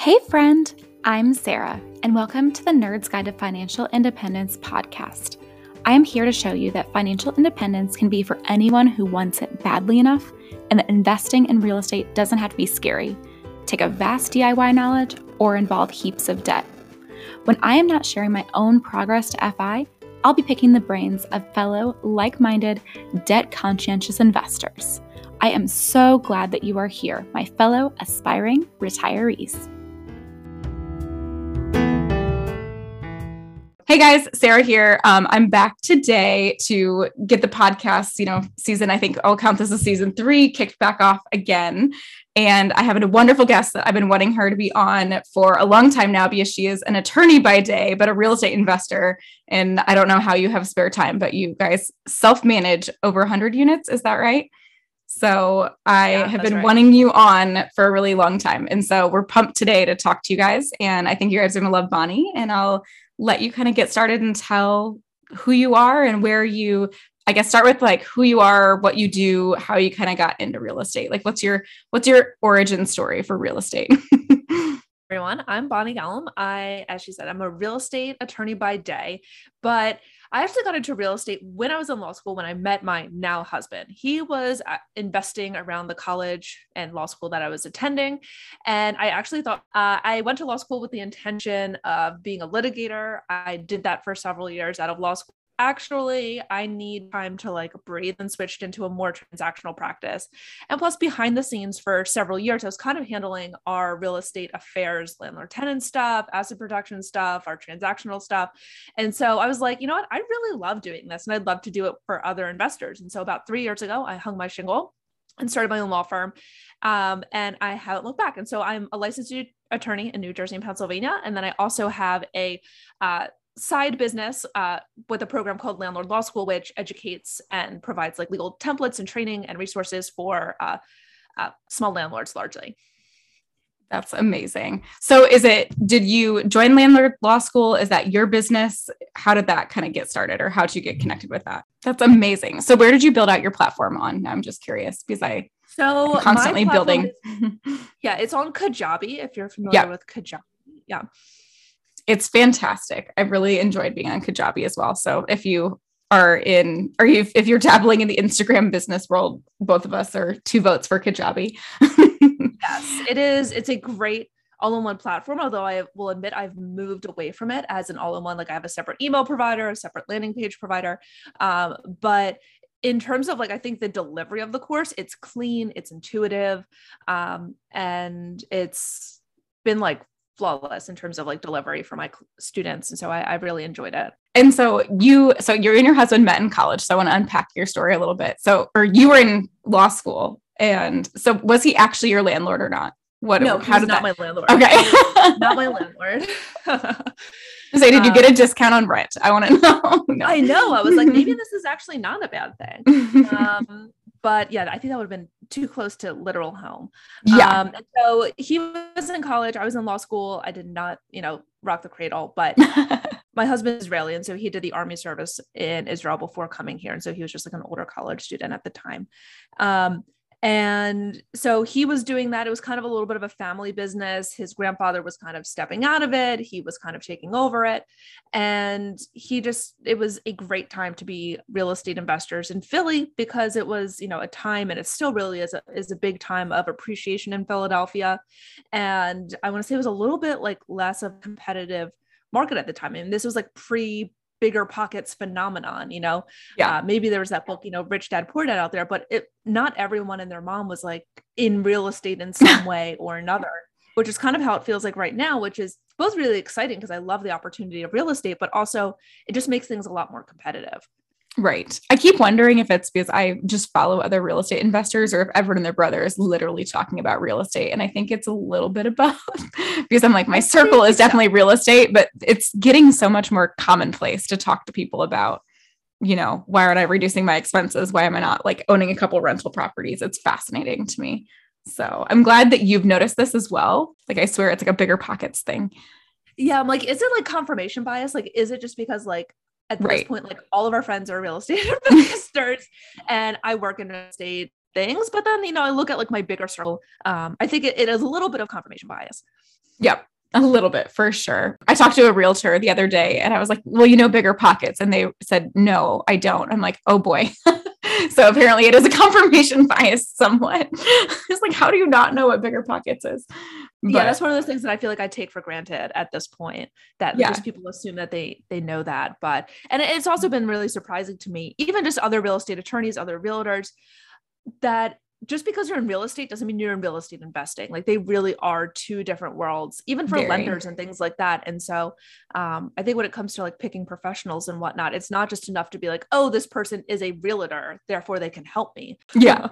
Hey friend, I'm Sarah, and welcome to the Nerd's Guide to Financial Independence podcast. I am here to show you that financial independence can be for anyone who wants it badly enough, and that investing in real estate doesn't have to be scary, take a vast DIY knowledge, or involve heaps of debt. When I am not sharing my own progress to FI, I'll be picking the brains of fellow like-minded, debt-conscientious investors. I am so glad that you are here, my fellow aspiring retirees. Hey guys, Sarah here. I'm back today to get the podcast, season, I think I'll count this as season 3, kicked back off again. And I have a wonderful guest that I've been wanting her to be on for a long time now, because she is an attorney by day, but a real estate investor. And I don't know how you have spare time, but you guys self-manage over 100 units. Is that right? So I have been wanting you on for a really long time. And so we're pumped today to talk to you guys. And I think you guys are going to love Bonnie, and I'll let you kind of get started and tell who you are and where you, I guess, start with like who you are, what you do, how you kind of got into real estate. Like what's your origin story for real estate? Everyone, I'm Bonnie Galam. As she said, I'm a real estate attorney by day, but I actually got into real estate when I was in law school, when I met my now husband. He was investing around the college and law school that I was attending. And I actually thought I went to law school with the intention of being a litigator. I did that for several years out of law school. Actually, I need time to like breathe, and switched into a more transactional practice. And plus, behind the scenes for several years, I was kind of handling our real estate affairs, landlord-tenant stuff, asset protection stuff, our transactional stuff. And so I was like, you know what? I really love doing this, and I'd love to do it for other investors. And so about 3 years ago, I hung my shingle and started my own law firm. And I haven't looked back. And so I'm a licensed attorney in New Jersey and Pennsylvania. And then I also have a side business with a program called Landlord Law School, which educates and provides like legal templates and training and resources for small landlords largely. That's amazing. So did you join Landlord Law School? Is that your business? How did that kind of get started, or how did you get connected with that? That's amazing. So where did you build out your platform on? I'm just curious because I'm constantly building. It's on Kajabi, if you're familiar with Kajabi. Yeah. It's fantastic. I really enjoyed being on Kajabi as well. So if you are if you're dabbling in the Instagram business world, both of us are 2 votes for Kajabi. Yes, it is. It's a great all-in-one platform, although I will admit I've moved away from it as an all-in-one. Like I have a separate email provider, a separate landing page provider. But in terms of like, I think the delivery of the course, it's clean, it's intuitive, and it's been like flawless in terms of like delivery for my students. And so I really enjoyed it. And so you and your husband met in college. So I want to unpack your story a little bit. Or you were in law school. And so was he actually your landlord or not? No, he was not my landlord. Okay. Not my landlord. Say, did you get a discount on rent? I want to know. No. I know. I was like, maybe this is actually not a bad thing. But yeah, I think that would have been too close to literal home. Yeah. And so he was in college. I was in law school. I did not, rock the cradle, but my husband is Israeli. And so he did the army service in Israel before coming here. And so he was just like an older college student at the time. And so he was doing that. It was kind of a little bit of a family business. His grandfather was kind of stepping out of it. He was kind of taking over it. And it was a great time to be real estate investors in Philly, because it was, a time, and it still really is a big time of appreciation in Philadelphia. And I want to say it was a little bit like less of a competitive market at the time. I mean, this was like pre BiggerPockets phenomenon, maybe there was that book, Rich Dad, Poor Dad out there, but not everyone and their mom was like in real estate in some way or another, which is kind of how it feels like right now, which is both really exciting because I love the opportunity of real estate, but also it just makes things a lot more competitive. Right. I keep wondering if it's because I just follow other real estate investors, or if Everett and their brother is literally talking about real estate. And I think it's a little bit of both, because I'm like, my circle is definitely real estate, but it's getting so much more commonplace to talk to people about, why aren't I reducing my expenses? Why am I not like owning a couple rental properties? It's fascinating to me. So I'm glad that you've noticed this as well. Like, I swear it's like a BiggerPockets thing. Yeah. I'm like, is it like confirmation bias? Like, is it just because like, at this point, like all of our friends are real estate investors and I work in real estate things. But then, you know, I look at like my bigger circle. I think it is a little bit of confirmation bias. Yep. A little bit for sure. I talked to a realtor the other day and I was like, well, you know, BiggerPockets. And they said, no, I don't. I'm like, oh boy. So apparently it is a confirmation bias somewhat. It's like, how do you not know what BiggerPockets is? But, yeah, that's one of those things that I feel like I take for granted at this point, that just people assume that they know that. But, and it's also been really surprising to me, even just other real estate attorneys, other realtors, that just because you're in real estate doesn't mean you're in real estate investing. Like they really are two different worlds, even for lenders and things like that. And so I think when it comes to like picking professionals and whatnot, it's not just enough to be like, oh, this person is a realtor, therefore they can help me. Yeah.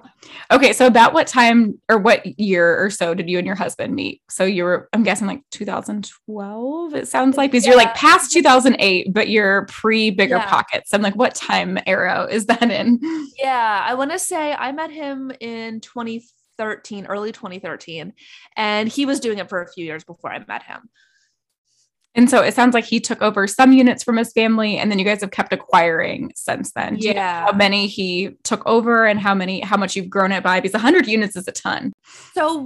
Okay. So about what time or what year or so did you and your husband meet? So you were, I'm guessing like 2012, it sounds like, because you're like past 2008, but you're pre BiggerPockets. I'm like, what time arrow is that in? Yeah. I want to say I met him in 2013, early 2013. And he was doing it for a few years before I met him. And so it sounds like he took over some units from his family and then you guys have kept acquiring since then. Do you know how many he took over and how much you've grown it by? Because 100 units is a ton. So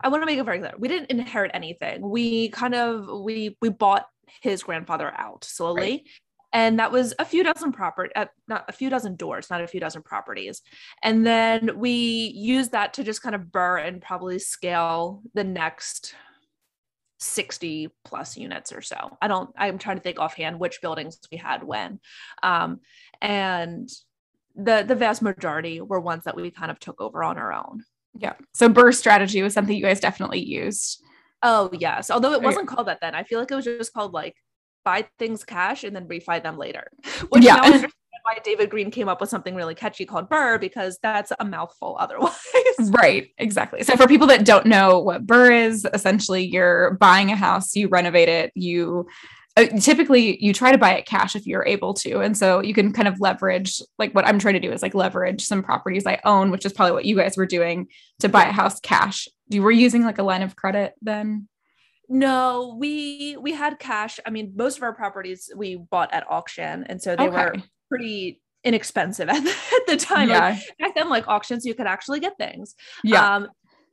I want to make it very clear. We didn't inherit anything. We bought his grandfather out slowly. Right. And that was not a few dozen properties. And then we used that to just kind of BRRR and probably scale the next 60 plus units or so. I'm trying to think offhand which buildings we had when. And the vast majority were ones that we kind of took over on our own. Yeah. So BRRR strategy was something you guys definitely used. Oh yes. Although it wasn't called that then. I feel like it was just called like buy things cash and then refi them later, which now I understand why David Green came up with something really catchy called BRRR, because that's a mouthful otherwise. Right. Exactly. So for people that don't know what BRRR is, essentially you're buying a house, you renovate it, typically you try to buy it cash if you're able to. And so you can kind of leverage, like what I'm trying to do is like leverage some properties I own, which is probably what you guys were doing to buy a house cash. You were using like a line of credit then? No, we had cash. I mean, most of our properties we bought at auction. And so they were pretty inexpensive at the time. Yeah. Like, back then, like auctions, you could actually get things. Yeah.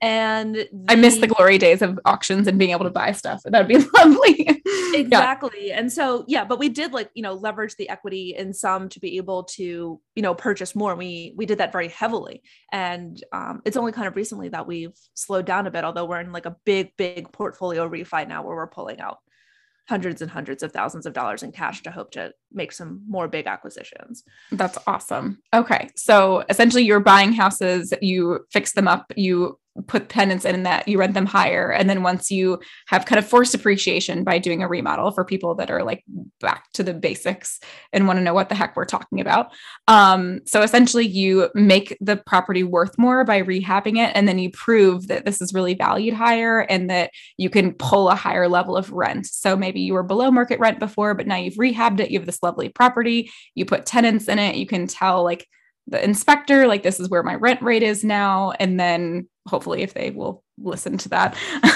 I miss the glory days of auctions and being able to buy stuff. That'd be lovely. Exactly. Yeah. And so, but we did like, you know, leverage the equity in some to be able to, you know, purchase more. We did that very heavily. And, it's only kind of recently that we've slowed down a bit, although we're in like a big, big portfolio refi now where we're pulling out hundreds and hundreds of thousands of dollars in cash to hope to make some more big acquisitions. That's awesome. Okay. So essentially you're buying houses, you fix them up, you put tenants in that you rent them higher. And then once you have kind of forced appreciation by doing a remodel for people that are like back to the basics and want to know what the heck we're talking about. So essentially you make the property worth more by rehabbing it. And then you prove that this is really valued higher and that you can pull a higher level of rent. So maybe you were below market rent before, but now you've rehabbed it. You have this lovely property, you put tenants in it. You can tell like the inspector, like this is where my rent rate is now. And then hopefully if they will listen to that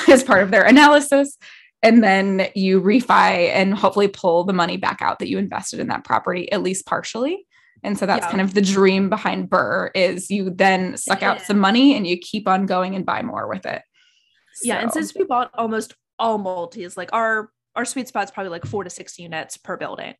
as part of their analysis, and then you refi and hopefully pull the money back out that you invested in that property, at least partially. And so that's kind of the dream behind BRRR is you then suck out some money and you keep on going and buy more with it. Yeah. So. And since we bought almost all multis, like our sweet spot's probably like 4 to 6 units per building.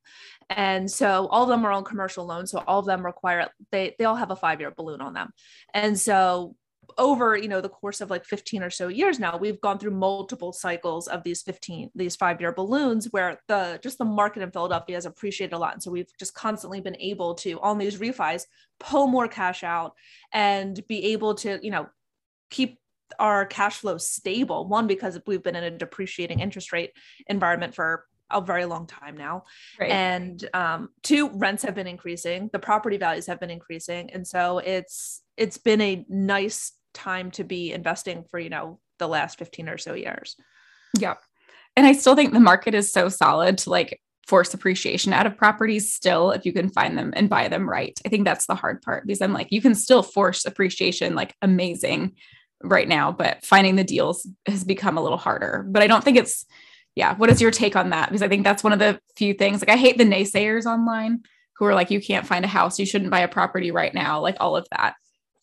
And so all of them are on commercial loans. So all of them require, they all have a 5-year balloon on them. And so over, you know, the course of like 15 or so years now, we've gone through multiple cycles of these 5-year balloons where the market in Philadelphia has appreciated a lot. And so we've just constantly been able to, on these refis, pull more cash out and be able to, you know, keep our cash flow stable. One, because we've been in a depreciating interest rate environment for a very long time now. Right. And, two, rents have been increasing, the property values have been increasing. And so it's been a nice time to be investing for, you know, the last 15 or so years. Yeah. And I still think the market is so solid to like force appreciation out of properties still, if you can find them and buy them right. I think that's the hard part because I'm like, you can still force appreciation, like amazing right now, but finding the deals has become a little harder, but I don't think it's, what is your take on that? Because I think that's one of the few things, like I hate the naysayers online who are like, you can't find a house, you shouldn't buy a property right now. Like all of that.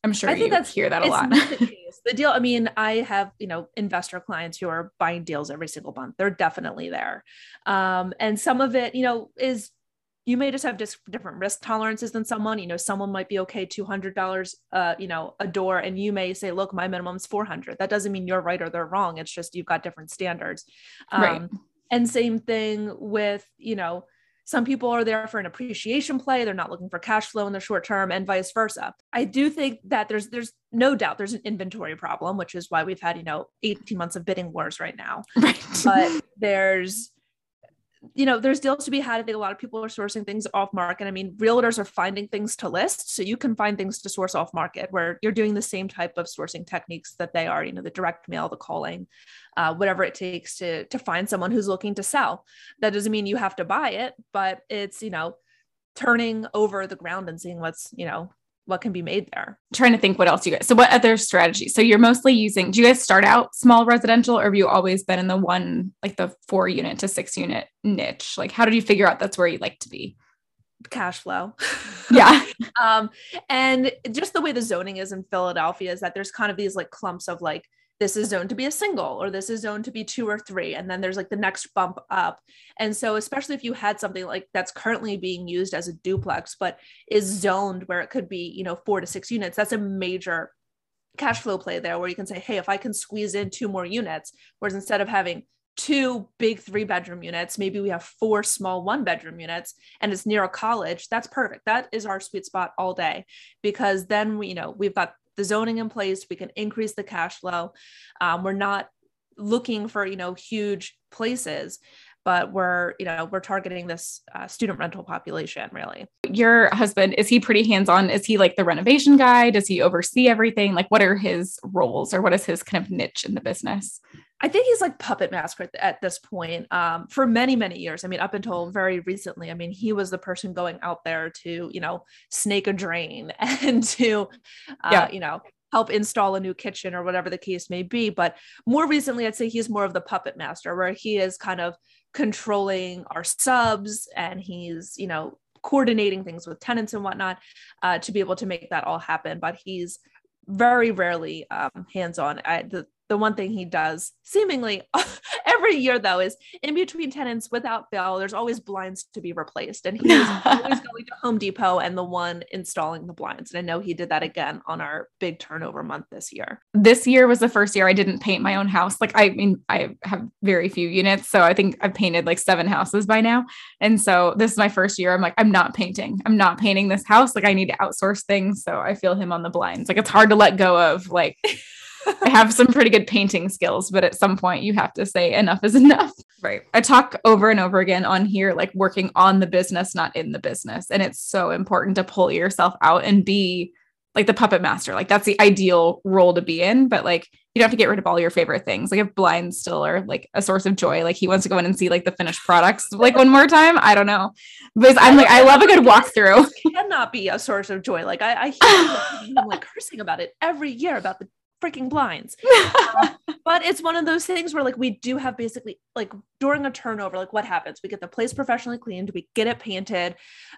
I'm sure I think that's hear that a lot. The deal. I mean, I have, you know, investor clients who are buying deals every single month. They're definitely there. And some of it, you know, is you may just have different risk tolerances than someone, you know, someone might be okay, $200, you know, a door, and you may say, look, my minimum's 400. That doesn't mean you're right or they're wrong. It's just, you've got different standards. Right. And same thing with, you know, some people are there for an appreciation play. They're not looking for cash flow in the short term, and vice versa. I do think that there's no doubt there's an inventory problem, which is why we've had, you know, 18 months of bidding wars right now. Right. But there's, you know, there's deals to be had. I think a lot of people are sourcing things off market. I mean, realtors are finding things to list, so you can find things to source off market where you're doing the same type of sourcing techniques that they are, you know, the direct mail, the calling, whatever it takes to find someone who's looking to sell. That doesn't mean you have to buy it, but it's, you know, turning over the ground and seeing what's, you know, what can be made there. I'm trying to think what else you guys. So what other strategies? So you're mostly using, do you guys start out small residential, or have you always been in the one, like the 4-unit to 6-unit niche? Like, how did you figure out that's where you like to be? Cash flow. Yeah. And just the way the zoning is in Philadelphia is that there's kind of these like clumps of like, this is zoned to be a single, or this is zoned to be 2 or 3. And then there's like the next bump up. And so especially if you had something like that's currently being used as a duplex, but is zoned where it could be, you know, 4 to 6 units, that's a major cash flow play there where you can say, hey, if I can squeeze in 2 more units, whereas instead of having 2 big 3-bedroom units, maybe we have 4 small 1-bedroom units, and it's near a college. That's perfect. That is our sweet spot all day, because then we, you know, we've got the zoning in place, we can increase the cash flow. We're not looking for, you know, huge places, but we're, you know, we're targeting this student rental population really. Your husband, is he pretty hands-on? Is he like the renovation guy? Does he oversee everything? Like, what are his roles, or what is his kind of niche in the business? I think he's like puppet master at this point, for many, many years. I mean, up until very recently, I mean, he was the person going out there to, you know, snake a drain and to, you know, help install a new kitchen or whatever the case may be. But more recently, I'd say he's more of the puppet master, where he is kind of controlling our subs, and he's, you know, coordinating things with tenants and whatnot, to be able to make that all happen. But he's very rarely hands-on. The one thing he does seemingly every year though, is in between tenants without fail, there's always blinds to be replaced. And he's always going to Home Depot and the one installing the blinds. And I know he did that again on our big turnover month this year. This year was the first year I didn't paint my own house. Like, I mean, I have very few units, so I think I've painted like 7 houses by now. And so this is my first year. I'm like, I'm not painting this house. Like, I need to outsource things. So I feel him on the blinds. Like, it's hard to let go of, like, I have some pretty good painting skills, but at some point you have to say enough is enough. Right. I talk over and over again on here, like working on the business, not in the business. And it's so important to pull yourself out and be like the puppet master. Like, that's the ideal role to be in, but like, you don't have to get rid of all your favorite things. Like, if blinds still are like a source of joy, like he wants to go in and see like the finished products, like one more time, I don't know. Because I'm like, I love a good walkthrough. It cannot be a source of joy. Like, I hear him like cursing about it every year about the freaking blinds. But it's one of those things where like, we do have basically like during a turnover, like what happens? We get the place professionally cleaned, we get it painted.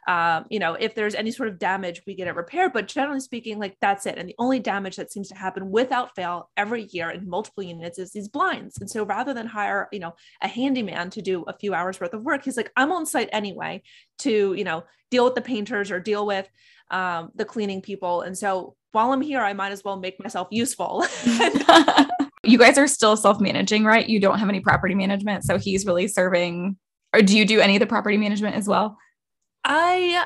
You know, if there's any sort of damage, we get it repaired, but generally speaking, like that's it. And the only damage that seems to happen without fail every year in multiple units is these blinds. And so rather than hire, you know, a handyman to do a few hours worth of work, he's like, I'm on site anyway to, you know, deal with the painters or deal with the cleaning people. And so while I'm here, I might as well make myself useful. You guys are still self-managing, right? You don't have any property management. So he's really serving, or do you do any of the property management as well? I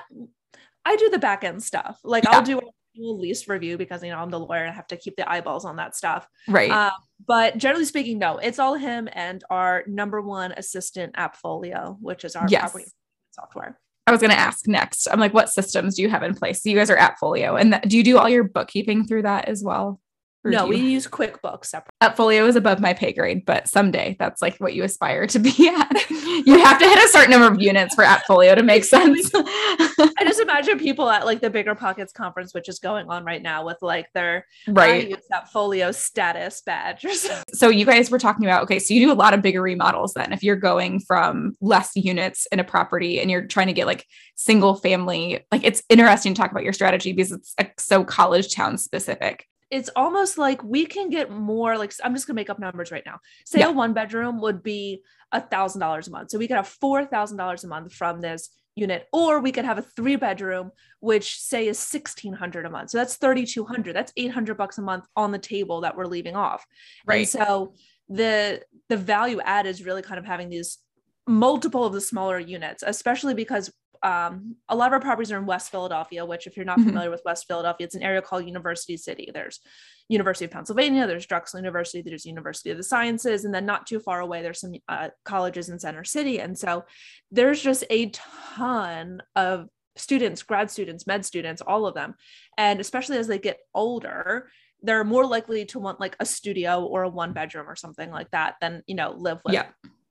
do the back end stuff. Like, yeah. I'll do a lease review because, you know, I'm the lawyer and I have to keep the eyeballs on that stuff. Right. But generally speaking, no, it's all him and our #1 assistant, AppFolio, which is our property software. I was going to ask next. I'm like, what systems do you have in place? So you guys are AppFolio, and do you do all your bookkeeping through that as well? No, we use QuickBooks separately. AppFolio is above my pay grade, but someday that's like what you aspire to be at. You have to hit a certain number of units for AppFolio to make sense. I just imagine people at like the BiggerPockets conference, which is going on right now, with like their AppFolio status badge or something. So you guys were talking about, okay, so you do a lot of bigger remodels then. If you're going from less units in a property and you're trying to get like single family, like it's interesting to talk about your strategy because it's so college town specific. It's almost like we can get more, like, I'm just gonna make up numbers right now. Say a one bedroom would be $1,000 a month. So we could have $4,000 a month from this unit, or we could have a three bedroom, which say is $1,600 a month. So that's $3,200. That's $800 a month on the table that we're leaving off. Right. And so the value add is really kind of having these multiple of the smaller units, especially because a lot of our properties are in West Philadelphia, which if you're not familiar with West Philadelphia, it's an area called University City. There's University of Pennsylvania, there's Drexel University, there's University of the Sciences, and then not too far away, there's some colleges in Center City. And so there's just a ton of students, grad students, med students, all of them. And especially as they get older, they're more likely to want like a studio or a one bedroom or something like that than, you know, live with,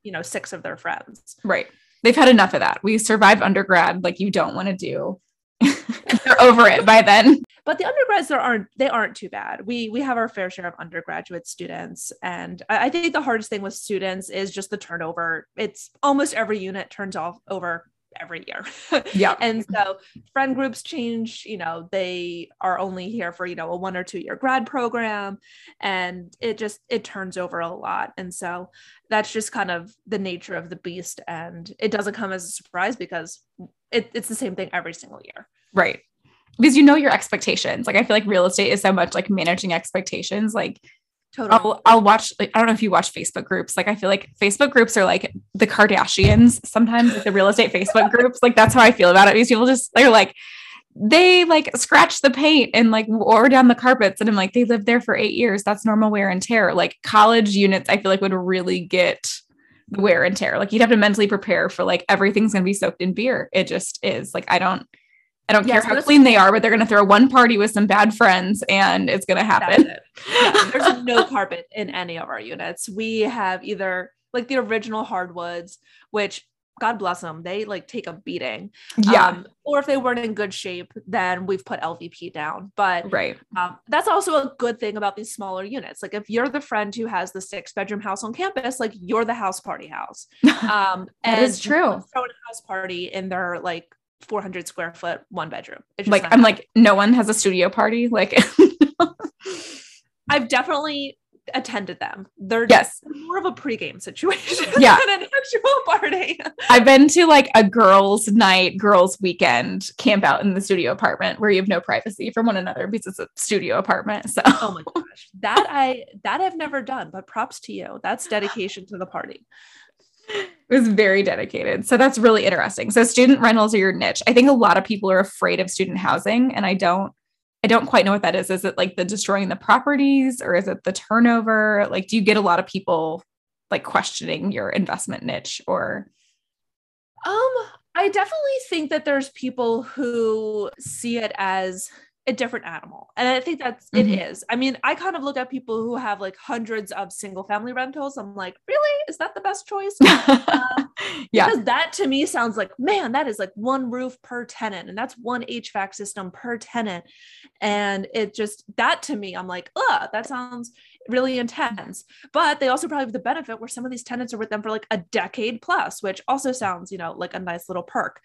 you know, six of their friends. Right. They've had enough of that. We survived undergrad. Like you don't want to do, they're over it by then. But the undergrads, they aren't too bad. We have our fair share of undergraduate students. And I think the hardest thing with students is just the turnover. It's almost every unit turns off over every year. Yeah. And so friend groups change, you know, they are only here for, you know, a 1 or 2 year grad program, and it turns over a lot. And so that's just kind of the nature of the beast. And it doesn't come as a surprise because it's the same thing every single year. Right. Because you know, your expectations, like, I feel like real estate is so much like managing expectations. Like totally. I'll watch, like, I don't know if you watch Facebook groups. Like, I feel like Facebook groups are like the Kardashians sometimes, like the real estate Facebook groups. Like, that's how I feel about it. These people just, they're like, they like scratch the paint and like wore down the carpets. And I'm like, they lived there for 8 years. That's normal wear and tear. Like college units, I feel like would really get the wear and tear. Like you'd have to mentally prepare for like, everything's going to be soaked in beer. It just is like, I don't care how clean they are, but they're going to throw one party with some bad friends and it's going to happen. There's no carpet in any of our units. We have either like the original hardwoods, which God bless them. They like take a beating. Yeah. Or if they weren't in good shape, then we've put LVP down. But that's also a good thing about these smaller units. Like if you're the friend who has the 6-bedroom house on campus, like you're the house party house. That is true. Throwing a house party in their like 400 square foot, one bedroom. Like, I'm like, no one has a studio party. Like I've definitely attended them. They're more of a pregame situation than an actual party. I've been to like a girls night, girls weekend camp out in the studio apartment where you have no privacy from one another because it's a studio apartment. So, oh my gosh, that I've never done, but props to you. That's dedication to the party. It was very dedicated. So that's really interesting. So student rentals are your niche. I think a lot of people are afraid of student housing, and I don't quite know what that is. Is it like the destroying the properties, or is it the turnover? Like, do you get a lot of people like questioning your investment niche or? I definitely think that there's people who see it as a different animal. And I think that's, it is. I mean, I kind of look at people who have like hundreds of single family rentals. I'm like, really? Is that the best choice? Because that to me sounds like, man, that is like one roof per tenant. And that's one HVAC system per tenant. And it just, that to me, I'm like, oh, that sounds really intense. But they also probably have the benefit where some of these tenants are with them for like a decade plus, which also sounds, you know, like a nice little perk.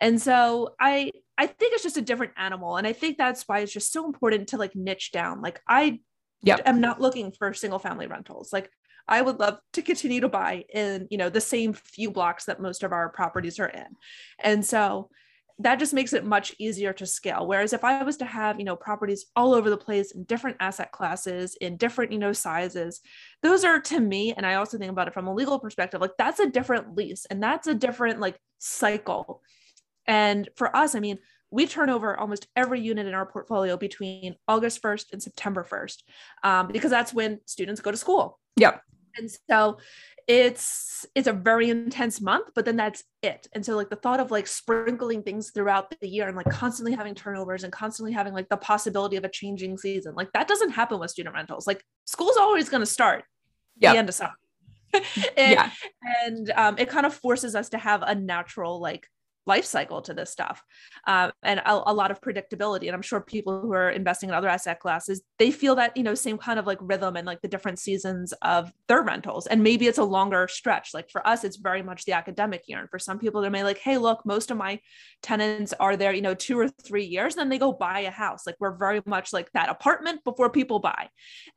And so I think it's just a different animal. And I think that's why it's just so important to like niche down. Like I am not looking for single family rentals. Like I would love to continue to buy in, you know, the same few blocks that most of our properties are in. And so that just makes it much easier to scale. Whereas if I was to have, you know, properties all over the place in different asset classes, in different, you know, sizes, those are to me. And I also think about it from a legal perspective, like that's a different lease and that's a different like cycle. And for us, I mean, we turn over almost every unit in our portfolio between August 1st and September 1st, because that's when students go to school. Yep. And so it's a very intense month, but then that's it. And so like the thought of like sprinkling things throughout the year and like constantly having turnovers and constantly having like the possibility of a changing season, like that doesn't happen with student rentals. Like school's always going to start the end of summer. And it kind of forces us to have a natural like life cycle to this stuff. And a lot of predictability. And I'm sure people who are investing in other asset classes, they feel that, you know, same kind of like rhythm and like the different seasons of their rentals. And maybe it's a longer stretch. Like for us, it's very much the academic year. And for some people, they may like, hey, look, most of my tenants are there, you know, 2 or 3 years, and then they go buy a house. Like we're very much like that apartment before people buy.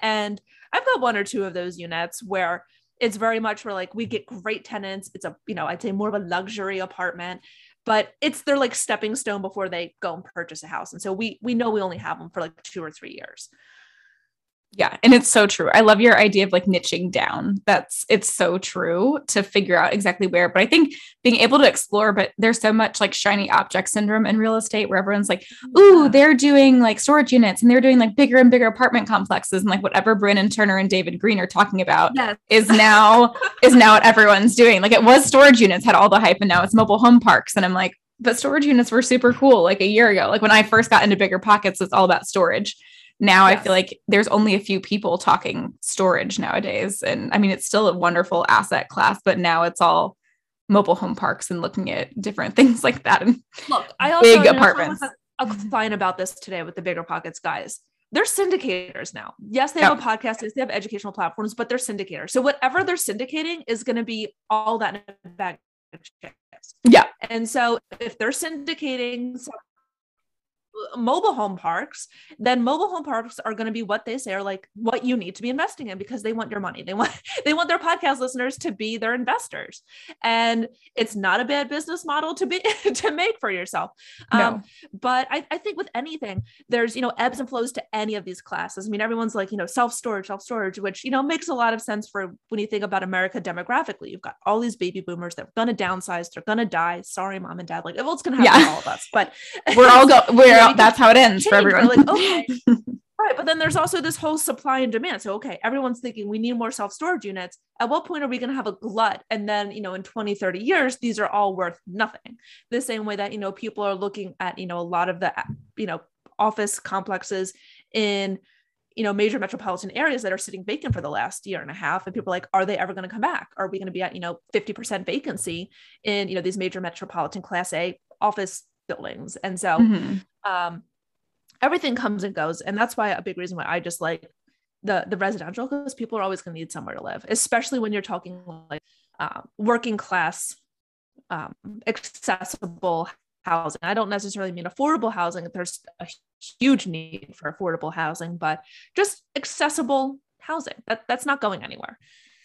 And I've got 1 or 2 of those units where it's very much where like we get great tenants. It's a, you know, I'd say more of a luxury apartment, but it's their like stepping stone before they go and purchase a house. And so we know we only have them for like 2 or 3 years. Yeah. And it's so true. I love your idea of like niching down. It's so true to figure out exactly where, but I think being able to explore, but there's so much like shiny object syndrome in real estate where everyone's like, ooh, they're doing like storage units and they're doing like bigger and bigger apartment complexes. And like whatever Brennan Turner and David Green are talking about is now what everyone's doing. Like it was storage units had all the hype and now it's mobile home parks. And I'm like, but storage units were super cool. Like a year ago, like when I first got into BiggerPockets, it's all about storage. Now I feel like there's only a few people talking storage nowadays. And I mean, it's still a wonderful asset class, but now it's all mobile home parks and looking at different things like that. And look, I also big apartments. A client about this today with the BiggerPockets guys. They're syndicators now. Yes, they have a podcast. Yes, they have educational platforms, but they're syndicators. So whatever they're syndicating is going to be all that in a bag of chips. Yeah. And so if they're syndicating mobile home parks, then mobile home parks are going to be what they say are like what you need to be investing in because they want your money. They want their podcast listeners to be their investors. And it's not a bad business model to make for yourself. No. But I think with anything, there's, you know, ebbs and flows to any of these classes. I mean, everyone's like, you know, self-storage, which, you know, makes a lot of sense for when you think about America demographically. You've got all these baby boomers that are going to downsize. They're going to die. Sorry, mom and dad. Like, well, it's going to happen to all of us, but that's how it ends for everyone. Like, okay. Right. But then there's also this whole supply and demand. So, okay, everyone's thinking we need more self-storage units. At what point are we going to have a glut? And then, you know, in 20, 30 years, these are all worth nothing. The same way that, you know, people are looking at, you know, a lot of the, you know, office complexes in, you know, major metropolitan areas that are sitting vacant for the last year and a half. And people are like, are they ever going to come back? Are we going to be at, you know, 50% vacancy in, you know, these major metropolitan class A office buildings? And so, everything comes and goes. And that's why a big reason why I just like the residential, because people are always going to need somewhere to live, especially when you're talking like working class, accessible housing. I don't necessarily mean affordable housing. There's a huge need for affordable housing, but just accessible housing that's not going anywhere.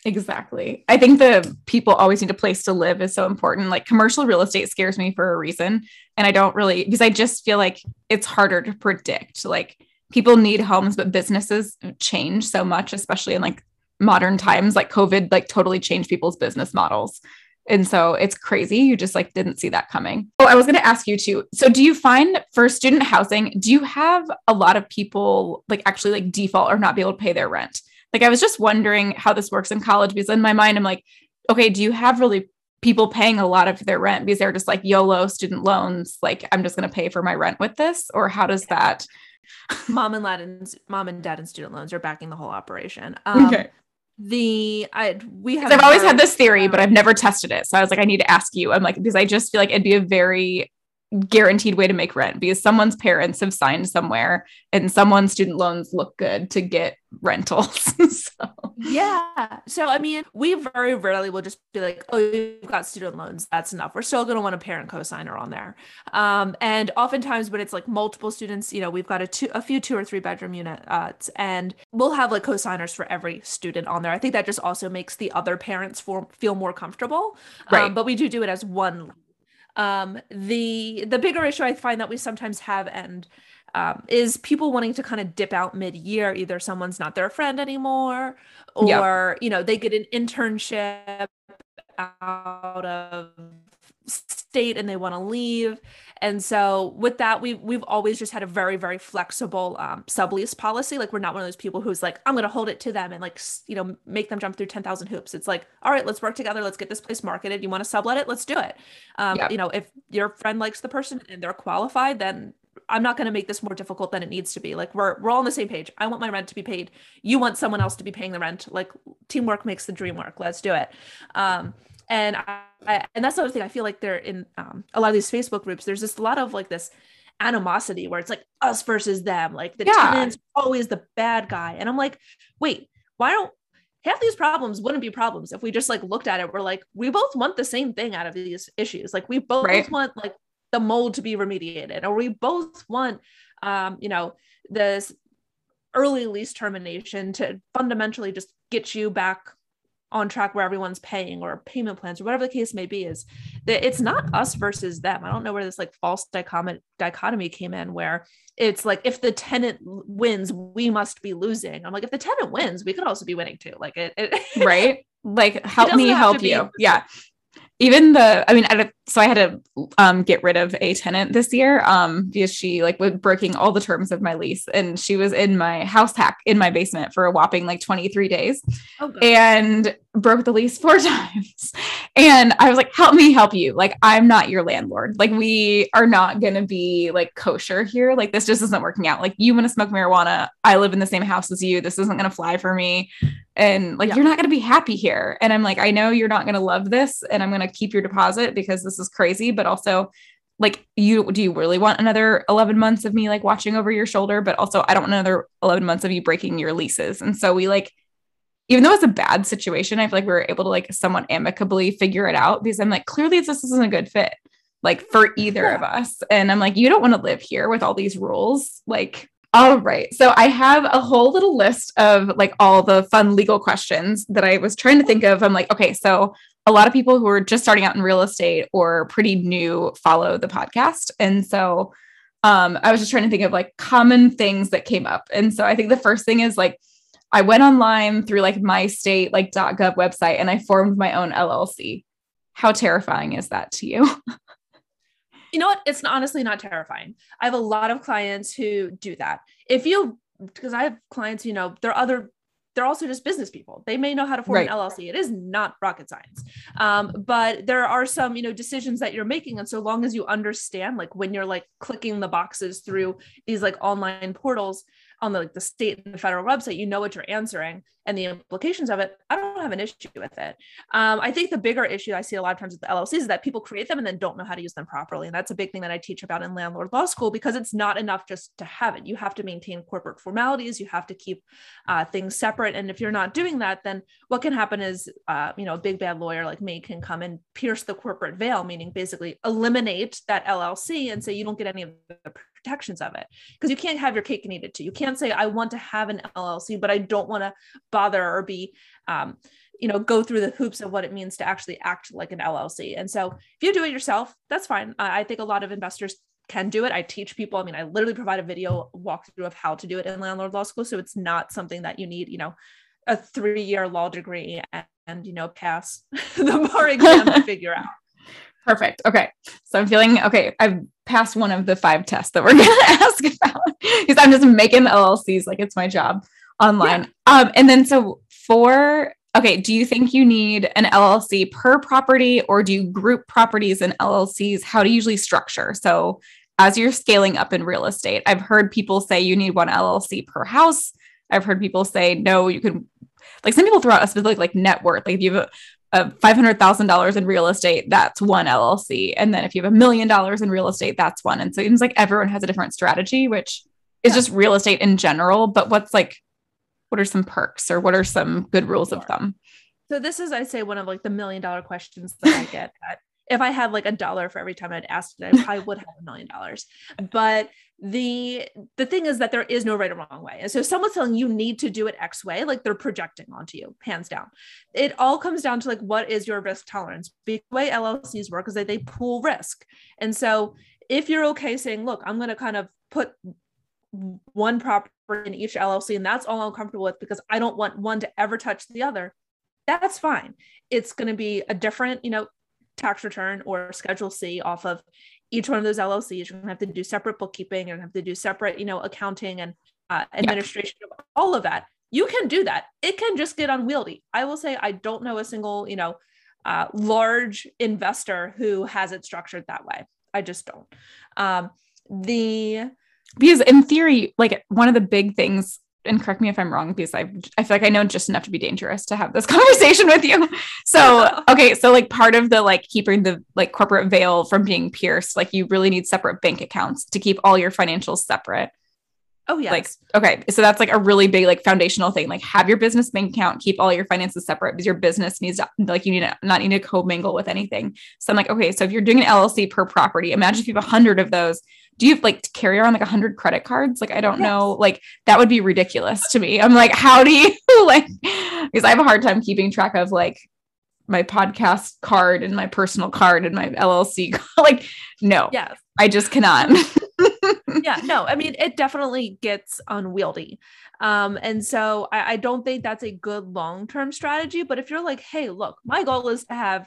Exactly. I think the people always need a place to live is so important. Like commercial real estate scares me for a reason. And I don't really, because I just feel like it's harder to predict. Like people need homes, but businesses change so much, especially in like modern times, like COVID, like totally changed people's business models. And so it's crazy. You just like didn't see that coming. Oh, I was going to ask you too. So do you find for student housing, do you have a lot of people like actually like default or not be able to pay their rent? Like, I was just wondering how this works in college, because in my mind, I'm like, okay, do you have really people paying a lot of their rent because they're just like YOLO student loans? Like, I'm just going to pay for my rent with this, or how does that? Mom and dad and student loans are backing the whole operation. Okay. I've always had this theory, but I've never tested it. So I was like, I need to ask you. I'm like, because I just feel like it'd be a very guaranteed way to make rent because someone's parents have signed somewhere and someone's student loans look good to get rentals. Yeah. So, I mean, we very rarely will just be like, oh, you've got student loans. That's enough. We're still going to want a parent cosigner on there. And oftentimes when it's like multiple students, you know, we've got a few 2 or 3 bedroom units, and we'll have like cosigners for every student on there. I think that just also makes the other parents feel more comfortable. Right. But we do it as one. The bigger issue I find that we sometimes have is people wanting to kind of dip out mid-year. Either someone's not their friend anymore, or, you know, they get an internship out of state and they want to leave. And so with that, we've always just had a very, very flexible sublease policy. Like, we're not one of those people who's like, I'm going to hold it to them and, like, you know, make them jump through 10,000 hoops. It's like, all right, let's work together. Let's get this place marketed. You want to sublet it? Let's do it. You know, if your friend likes the person and they're qualified, then I'm not going to make this more difficult than it needs to be. Like, we're all on the same page. I want my rent to be paid. You want someone else to be paying the rent. Like, teamwork makes the dream work. Let's do it. And that's the other thing. I feel like they're in a lot of these Facebook groups, there's just a lot of like this animosity where it's like us versus them, like the tenant's always the bad guy. And I'm like, wait, why don't half these problems wouldn't be problems if we just like looked at it. We're like, we both want the same thing out of these issues. Like, we both want like the mold to be remediated, or we both want, you know, this early lease termination to fundamentally just get you back on track where everyone's paying, or payment plans, or whatever the case may be. Is that it's not us versus them. I don't know where this like false dichotomy came in, where it's like, if the tenant wins, we must be losing. I'm like, if the tenant wins, we could also be winning too. Like right. Like, help me help you. Yeah. Even I had to get rid of a tenant this year because she like was breaking all the terms of my lease, and she was in my house hack in my basement for a whopping like 23 days and broke the lease 4 times. And I was like, help me help you. Like, I'm not your landlord. Like, we are not going to be like kosher here. Like, this just isn't working out. Like, you want to smoke marijuana. I live in the same house as you. This isn't going to fly for me. And like, you're not going to be happy here. And I'm like, I know you're not going to love this, and I'm going to keep your deposit because this is crazy. But also, like, do you really want another 11 months of me like watching over your shoulder? But also, I don't want another 11 months of you breaking your leases. And so we like, even though it's a bad situation, I feel like we were able to like somewhat amicably figure it out, because I'm like, clearly this isn't a good fit, like for either of us. And I'm like, you don't want to live here with all these rules. Like, all right. So I have a whole little list of like all the fun legal questions that I was trying to think of. I'm like, okay, so a lot of people who are just starting out in real estate or pretty new follow the podcast. And so I was just trying to think of like common things that came up. And so I think the first thing is like, I went online through like my state, like .gov website, and I formed my own LLC. How terrifying is that to you? You know what? It's honestly not terrifying. I have a lot of clients who do that. Because I have clients, you know, they're also just business people. They may know how to form an LLC. It is not rocket science. But there are some, you know, decisions that you're making. And so long as you understand, like when you're like clicking the boxes through these like online portals on the state and the federal website, you know what you're answering and the implications of it. I don't have an issue with it. I think the bigger issue I see a lot of times with the LLCs is that people create them and then don't know how to use them properly. And that's a big thing that I teach about in Landlord Law School, because it's not enough just to have it. You have to maintain corporate formalities. You have to keep things separate. And if you're not doing that, then what can happen is, you know, a big bad lawyer like me can come and pierce the corporate veil, meaning basically eliminate that LLC and say you don't get any of the protections of it, because you can't have your cake and eat it too. You can't say, I want to have an LLC, but I don't want to bother or be, you know, go through the hoops of what it means to actually act like an LLC. And so if you do it yourself, that's fine. I think a lot of investors can do it. I teach people. I mean, I literally provide a video walkthrough of how to do it in Landlord Law School. So it's not something that you need, you know, a 3-year law degree and you know, pass the bar exam to figure out. Perfect. Okay. So I'm feeling, okay, I've passed one of the 5 tests that we're going to ask about, because I'm just making LLCs like it's my job online. Yeah. And then so do you think you need an LLC per property, or do you group properties and LLCs? How do you usually structure? So as you're scaling up in real estate, I've heard people say you need 1 LLC per house. I've heard people say, no, you can, like some people throw out a specific like net worth. Like if you have of $500,000 in real estate, that's 1 LLC. And then if you have $1 million in real estate, that's 1. And so it seems like everyone has a different strategy, which is just real estate in general, but what are some perks, or what are some good rules of thumb? So this is, I'd say, one of like the $1 million questions that I get. If I had like $1 for every time I'd asked it, I probably would have $1 million. But the thing is that there is no right or wrong way. And so if someone's telling you need to do it X way, like they're projecting onto you, hands down. It all comes down to like, what is your risk tolerance? The way LLCs work is that they pool risk. And so if you're okay saying, look, I'm going to kind of put 1 property in each LLC, and that's all I'm comfortable with because I don't want one to ever touch the other, that's fine. It's going to be a different, you know, tax return or Schedule C off of each one of those LLCs, you're going to have to do separate bookkeeping, you're going to have to do separate, you know, accounting and administration of all of that. You can do that. It can just get unwieldy. I will say, I don't know a single, you know, large investor who has it structured that way. I just don't. Because in theory, like one of the big things, and correct me if I'm wrong, because I feel like I know just enough to be dangerous to have this conversation with you. So, okay. So like part of the, like keeping the like corporate veil from being pierced, like you really need separate bank accounts to keep all your financials separate. Oh yeah. Like, okay. So that's like a really big, like foundational thing, like have your business bank account, keep all your finances separate because your business needs to, like, you need to not need to co-mingle with anything. So I'm like, okay, so if you're doing an LLC per property, imagine if you have 100 of those, do you have like to carry around like 100 credit cards? Like, I don't know, like that would be ridiculous to me. I'm like, how do you like, because I have a hard time keeping track of like my podcast card and my personal card and my LLC. Like, no, I just cannot. Yeah, no, I mean, it definitely gets unwieldy. And so I don't think that's a good long-term strategy, but if you're like, hey, look, my goal is to have,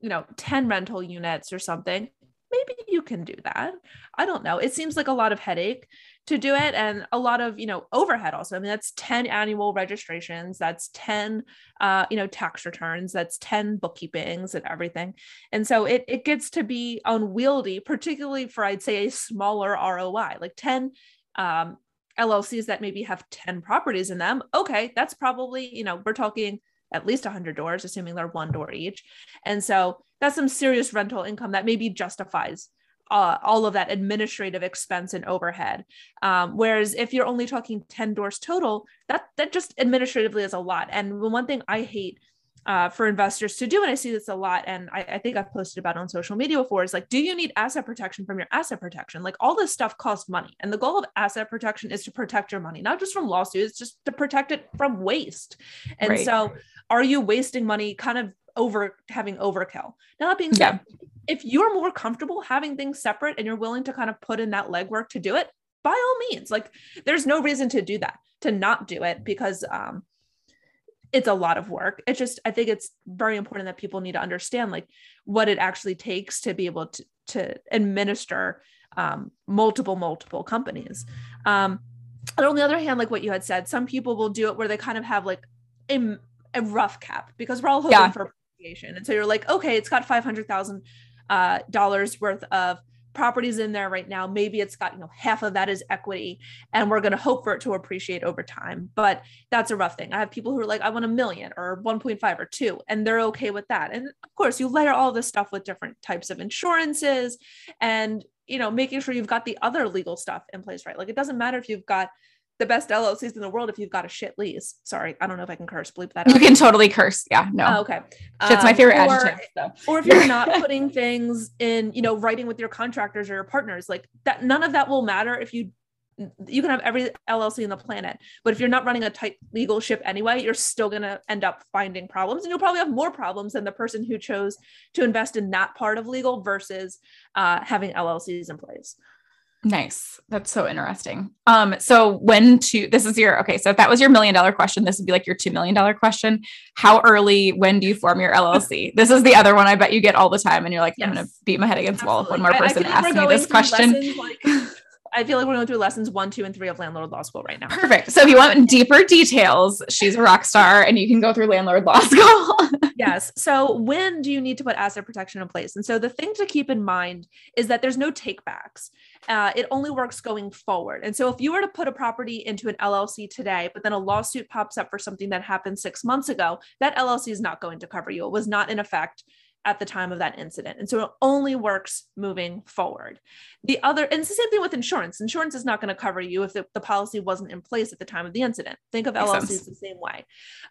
you know, 10 rental units or something, maybe you can do that. I don't know. It seems like a lot of headache to do it and a lot of, you know, overhead also. I mean, that's 10 annual registrations. That's 10, you know, tax returns. That's 10 bookkeepings and everything. And so it gets to be unwieldy, particularly for, I'd say, a smaller ROI, like 10, LLCs that maybe have 10 properties in them. Okay. That's probably, you know, we're talking at least 100 doors, assuming they're one door each. And so that's some serious rental income that maybe justifies all of that administrative expense and overhead. Whereas if you're only talking 10 doors total, that just administratively is a lot. And one thing I hate for investors to do, and I see this a lot, and I think I've posted about on social media before, is like, do you need asset protection from your asset protection? Like all this stuff costs money. And the goal of asset protection is to protect your money, not just from lawsuits, just to protect it from waste. And so are you wasting money kind of over having overkill? Now that being said, if you're more comfortable having things separate and you're willing to kind of put in that legwork to do it, by all means, like there's no reason to do that, to not do it, because it's a lot of work. It's just, I think it's very important that people need to understand like what it actually takes to be able to administer multiple companies. And on the other hand, like what you had said, some people will do it where they kind of have like a rough cap because we're all hoping for appreciation. And so you're like, okay, it's got $500,000 dollars worth of properties in there right now. Maybe it's got, you know, half of that is equity and we're going to hope for it to appreciate over time. But that's a rough thing. I have people who are like, I want $1 million or 1.5 or 2, and they're okay with that. And of course you layer all this stuff with different types of insurances and, you know, making sure you've got the other legal stuff in place, right? Like it doesn't matter if you've got the best LLCs in the world, if you've got a shit lease. Sorry. I don't know if I can curse. Bleep that out. You can totally curse. Yeah. No. Oh, okay. That's my favorite adjective. So. Or if you're not putting things in, you know, writing with your contractors or your partners, like that, none of that will matter if you can have every LLC on the planet, but if you're not running a tight legal ship anyway, you're still going to end up finding problems, and you'll probably have more problems than the person who chose to invest in that part of legal versus having LLCs in place. Nice. That's so interesting. So so if that was your $1 million question, this would be like your $2 million question. How early, when do you form your LLC? This is the other one I bet you get all the time. And you're like, I'm going to beat my head against the wall if one more person asks me this question. I feel like we're going through lessons 1, 2, and 3 of Landlord Law School right now. Perfect. So if you want deeper details, she's a rock star and you can go through Landlord Law School. Yes. So when do you need to put asset protection in place? And so the thing to keep in mind is that there's no take backs. It only works going forward. And so if you were to put a property into an LLC today, but then a lawsuit pops up for something that happened 6 months ago, that LLC is not going to cover you. It was not in effect at the time of that incident. And so it only works moving forward. And it's the same thing with insurance. Insurance is not going to cover you if the policy wasn't in place at the time of the incident. Think of LLCs the same way.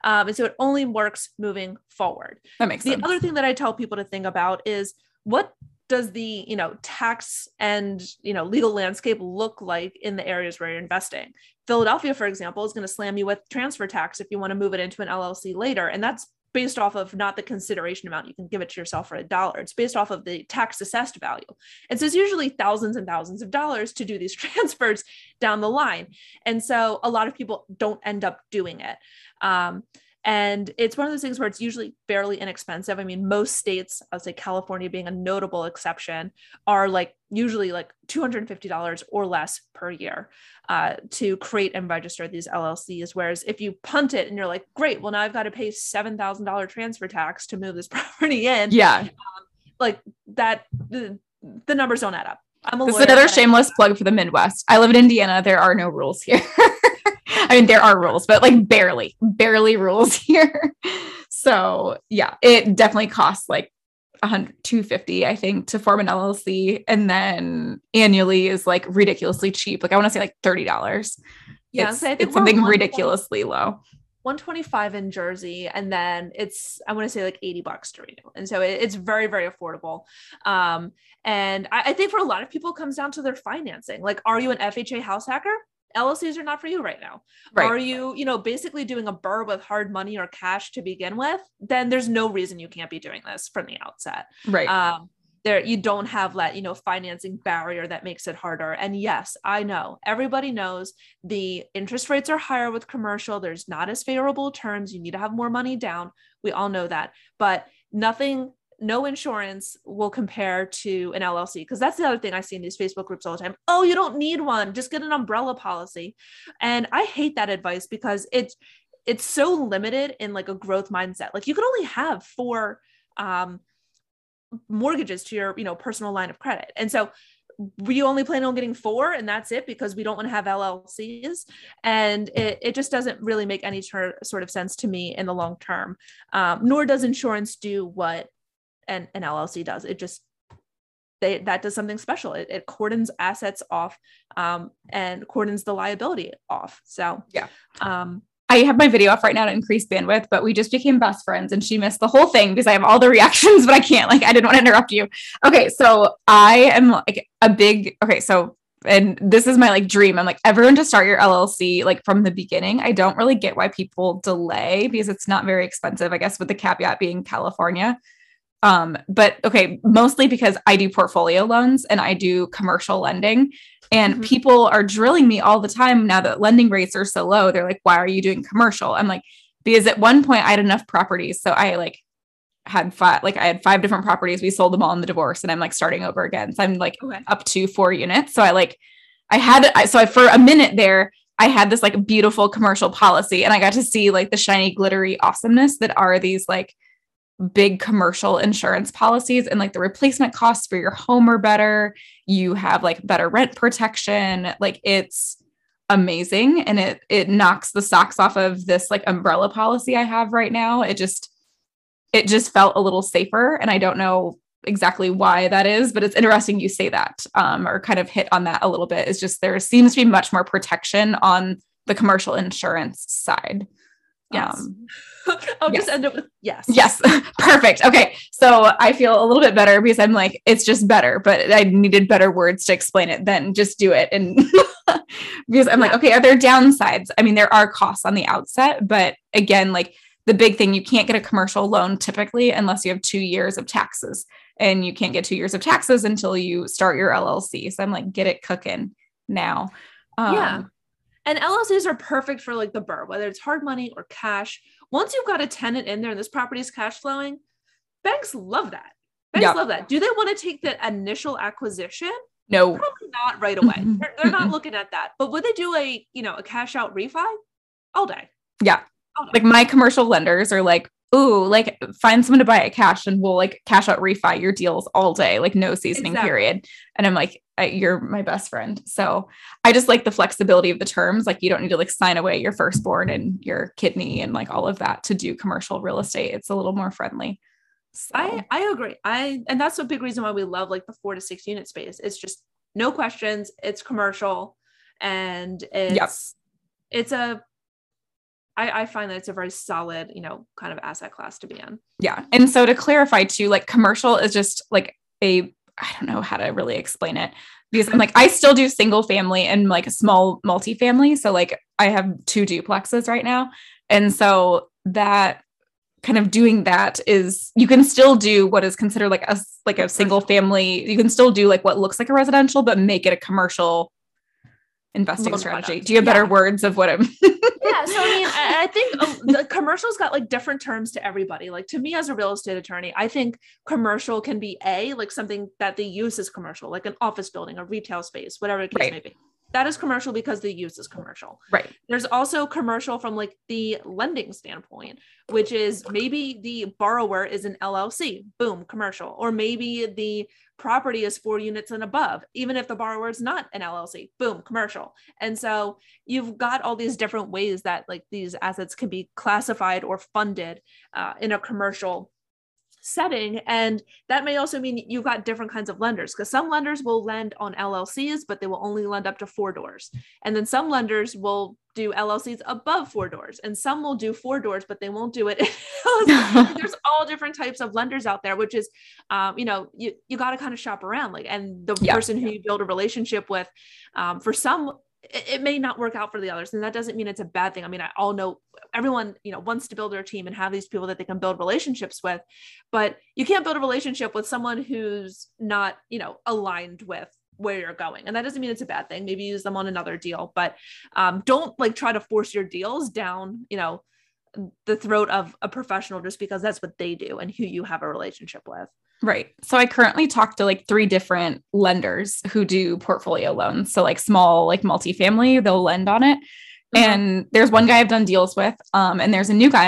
And so it only works moving forward. That makes sense. The other thing that I tell people to think about is, what does the, you know, tax and, you know, legal landscape look like in the areas where you're investing? Philadelphia, for example, is going to slam you with transfer tax if you want to move it into an LLC later. And that's based off of not the consideration amount. You can give it to yourself for $1. It's based off of the tax assessed value. And so it's usually thousands and thousands of dollars to do these transfers down the line. And so a lot of people don't end up doing it. And it's one of those things where it's usually fairly inexpensive. I mean, most states, I would say California being a notable exception, are like usually like $250 or less per year to create and register these LLCs. Whereas if you punt it and you're like, great, well, now I've got to pay $7,000 transfer tax to move this property in. Yeah. Like that, the numbers don't add up. This is another shameless plug for the Midwest. I live in Indiana. There are no rules here. I mean, there are rules, but like barely rules here. So yeah, it definitely costs like $250, I think, to form an LLC. And then annually is like ridiculously cheap. Like I want to say like $30. Yeah, it's, so I think it's something ridiculously low. 125 in Jersey. And then it's, I want to say like $80 to renew. And so it's very, very affordable. And I think for a lot of people, it comes down to their financing. Like, are you an FHA house hacker? LLCs are not for you right now. Right. Are you, basically doing a BRRRR with hard money or cash to begin with? Then there's no reason you can't be doing this from the outset. Right. There, you don't have that, financing barrier that makes it harder. And yes, I know everybody knows the interest rates are higher with commercial. There's not as favorable terms. You need to have more money down. We all know that, but no insurance will compare to an LLC, because that's the other thing I see in these Facebook groups all the time. Oh, you don't need one. Just get an umbrella policy. And I hate that advice because it's so limited in like a growth mindset. Like you could only have 4 mortgages to your, personal line of credit. And so we only plan on getting 4 and that's it, because we don't want to have LLCs. And it just doesn't really make any sort of sense to me in the long term. Nor does insurance do what an LLC does. It just, that does something special. It cordons assets off, and cordons the liability off. So yeah. I have my video off right now to increase bandwidth, but we just became best friends and she missed the whole thing because I have all the reactions, but I can't, I didn't want to interrupt you. Okay. So I am like and this is my dream. I'm everyone to start your LLC, from the beginning. I don't really get why people delay because it's not very expensive, I guess, with the caveat being California. But okay, mostly because I do portfolio loans and I do commercial lending, and mm-hmm. people are drilling me all the time now that lending rates are so low. They're like, why are you doing commercial? I'm like, because at one point I had enough properties. So I had 5 different properties. We sold them all in the divorce and I'm starting over again. So I'm okay. Up to 4 units. So for a minute there, I had this beautiful commercial policy and I got to see the shiny glittery awesomeness that are these big commercial insurance policies, and the replacement costs for your home are better. You have better rent protection. It's amazing. And it knocks the socks off of this umbrella policy I have right now. It just felt a little safer. And I don't know exactly why that is, but it's interesting you say that, or kind of hit on that a little bit. It's just, there seems to be much more protection on the commercial insurance side. Yes. Just end up with yes. Yes. Perfect. Okay. So I feel a little bit better because I'm it's just better, but I needed better words to explain it than just do it. And because I'm okay, are there downsides? I mean, there are costs on the outset, but again, the big thing, you can't get a commercial loan typically unless you have 2 years of taxes, and you can't get 2 years of taxes until you start your LLC. So I'm get it cooking now. Yeah. And LLCs are perfect for the BRRRR, whether it's hard money or cash. Once you've got a tenant in there and this property is cash flowing, banks love that. Love that. Do they want to take the initial acquisition? No, probably not right away. They're not looking at that. But would they do a cash out refi? All day. Yeah. All day. My commercial lenders are find someone to buy it cash and we'll cash out refi your deals all day. No seasoning period. And I'm you're my best friend. So I just the flexibility of the terms. You don't need to sign away your firstborn and your kidney and all of that to do commercial real estate. It's a little more friendly. So. I agree. And that's a big reason why we love the 4 to 6 unit space. It's just no questions. It's commercial. And I find that it's a very solid, kind of asset class to be in. Yeah. And so to clarify too, commercial is just I don't know how to really explain it because I'm I still do single family and a small multifamily. So I have 2 duplexes right now. And so that kind of doing that is, you can still do what is considered a single family. You can still do what looks like a residential, but make it a commercial investing strategy. Do you have better words of what I'm? Yeah. So I mean, I think the commercial's got like different terms to everybody. Like to me as a real estate attorney, I think commercial can be like something that the use is commercial, like an office building, a retail space, whatever the case may be. That is commercial because the use is commercial. Right. There's also commercial from like the lending standpoint, which is maybe the borrower is an LLC, boom, commercial. Or maybe the property is 4 units and above, even if the borrower is not an LLC, boom, commercial. And so you've got all these different ways that like these assets can be classified or funded in a commercial setting. And that may also mean you've got different kinds of lenders, because some lenders will lend on LLCs, but they will only lend up to 4 doors. And then some lenders will do LLCs above 4 doors, and some will do 4 doors, but they won't do it. There's all different types of lenders out there, which is, you know, you got to kind of shop around, like, and the person who you build a relationship with, for some, it may not work out for the others. And that doesn't mean it's a bad thing. I mean, I all know everyone, you know, wants to build their team and have these people that they can build relationships with, but you can't build a relationship with someone who's not, you know, aligned with where you're going. And that doesn't mean it's a bad thing. Maybe use them on another deal, but don't like try to force your deals down, you know, the throat of a professional just because that's what they do and who you have a relationship with. Right. So I currently talk to like 3 different lenders who do portfolio loans. So like small, like multifamily, they'll lend on it. Mm-hmm. And there's one guy I've done deals with. And there's a new guy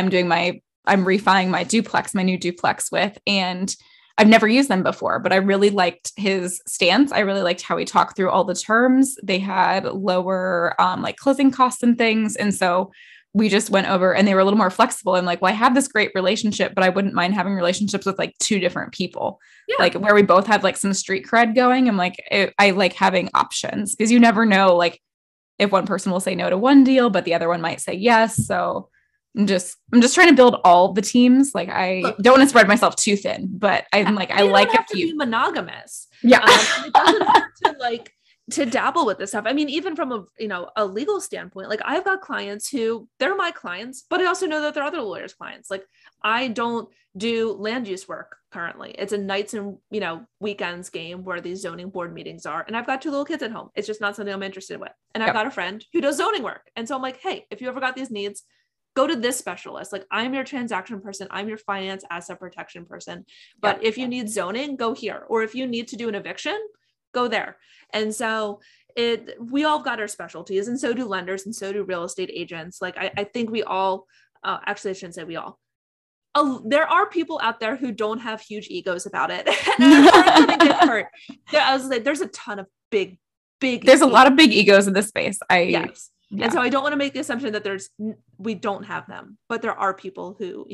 I'm refining my new duplex with, and I've never used them before, but I really liked his stance. I really liked how he talked through all the terms. They had lower, like closing costs and things. And so we just went over and they were a little more flexible. I'm like, well, I have this great relationship, but I wouldn't mind having relationships with like 2 different people, like where we both have like some street cred going. I'm like, I like having options, because you never know, like if one person will say no to one deal, but the other one might say yes. So I'm just trying to build all the teams. Like I don't want to spread myself too thin, but I'm like, I like a few. You don't have to be monogamous. Yeah. It doesn't have to like, to dabble with this stuff. I mean, even from a legal standpoint, like I've got clients who they're my clients, but I also know that they're other lawyers' clients. Like I don't do land use work currently. It's a nights and, weekends game where these zoning board meetings are. And I've got 2 little kids at home. It's just not something I'm interested with. And I've got a friend who does zoning work. And so I'm like, hey, if you ever got these needs, go to this specialist. Like I'm your transaction person. I'm your finance asset protection person. But if you need zoning, go here. Or if you need to do an eviction, go there. And so we all got our specialties, and so do lenders, and so do real estate agents. Like I think we all, actually I shouldn't say we all, there are people out there who don't have huge egos about it. And I'm going to get hurt. I was like, there's a ton of big, there's egos. A lot of big egos in this space. Yeah. And so I don't want to make the assumption that we don't have them, but there are people who,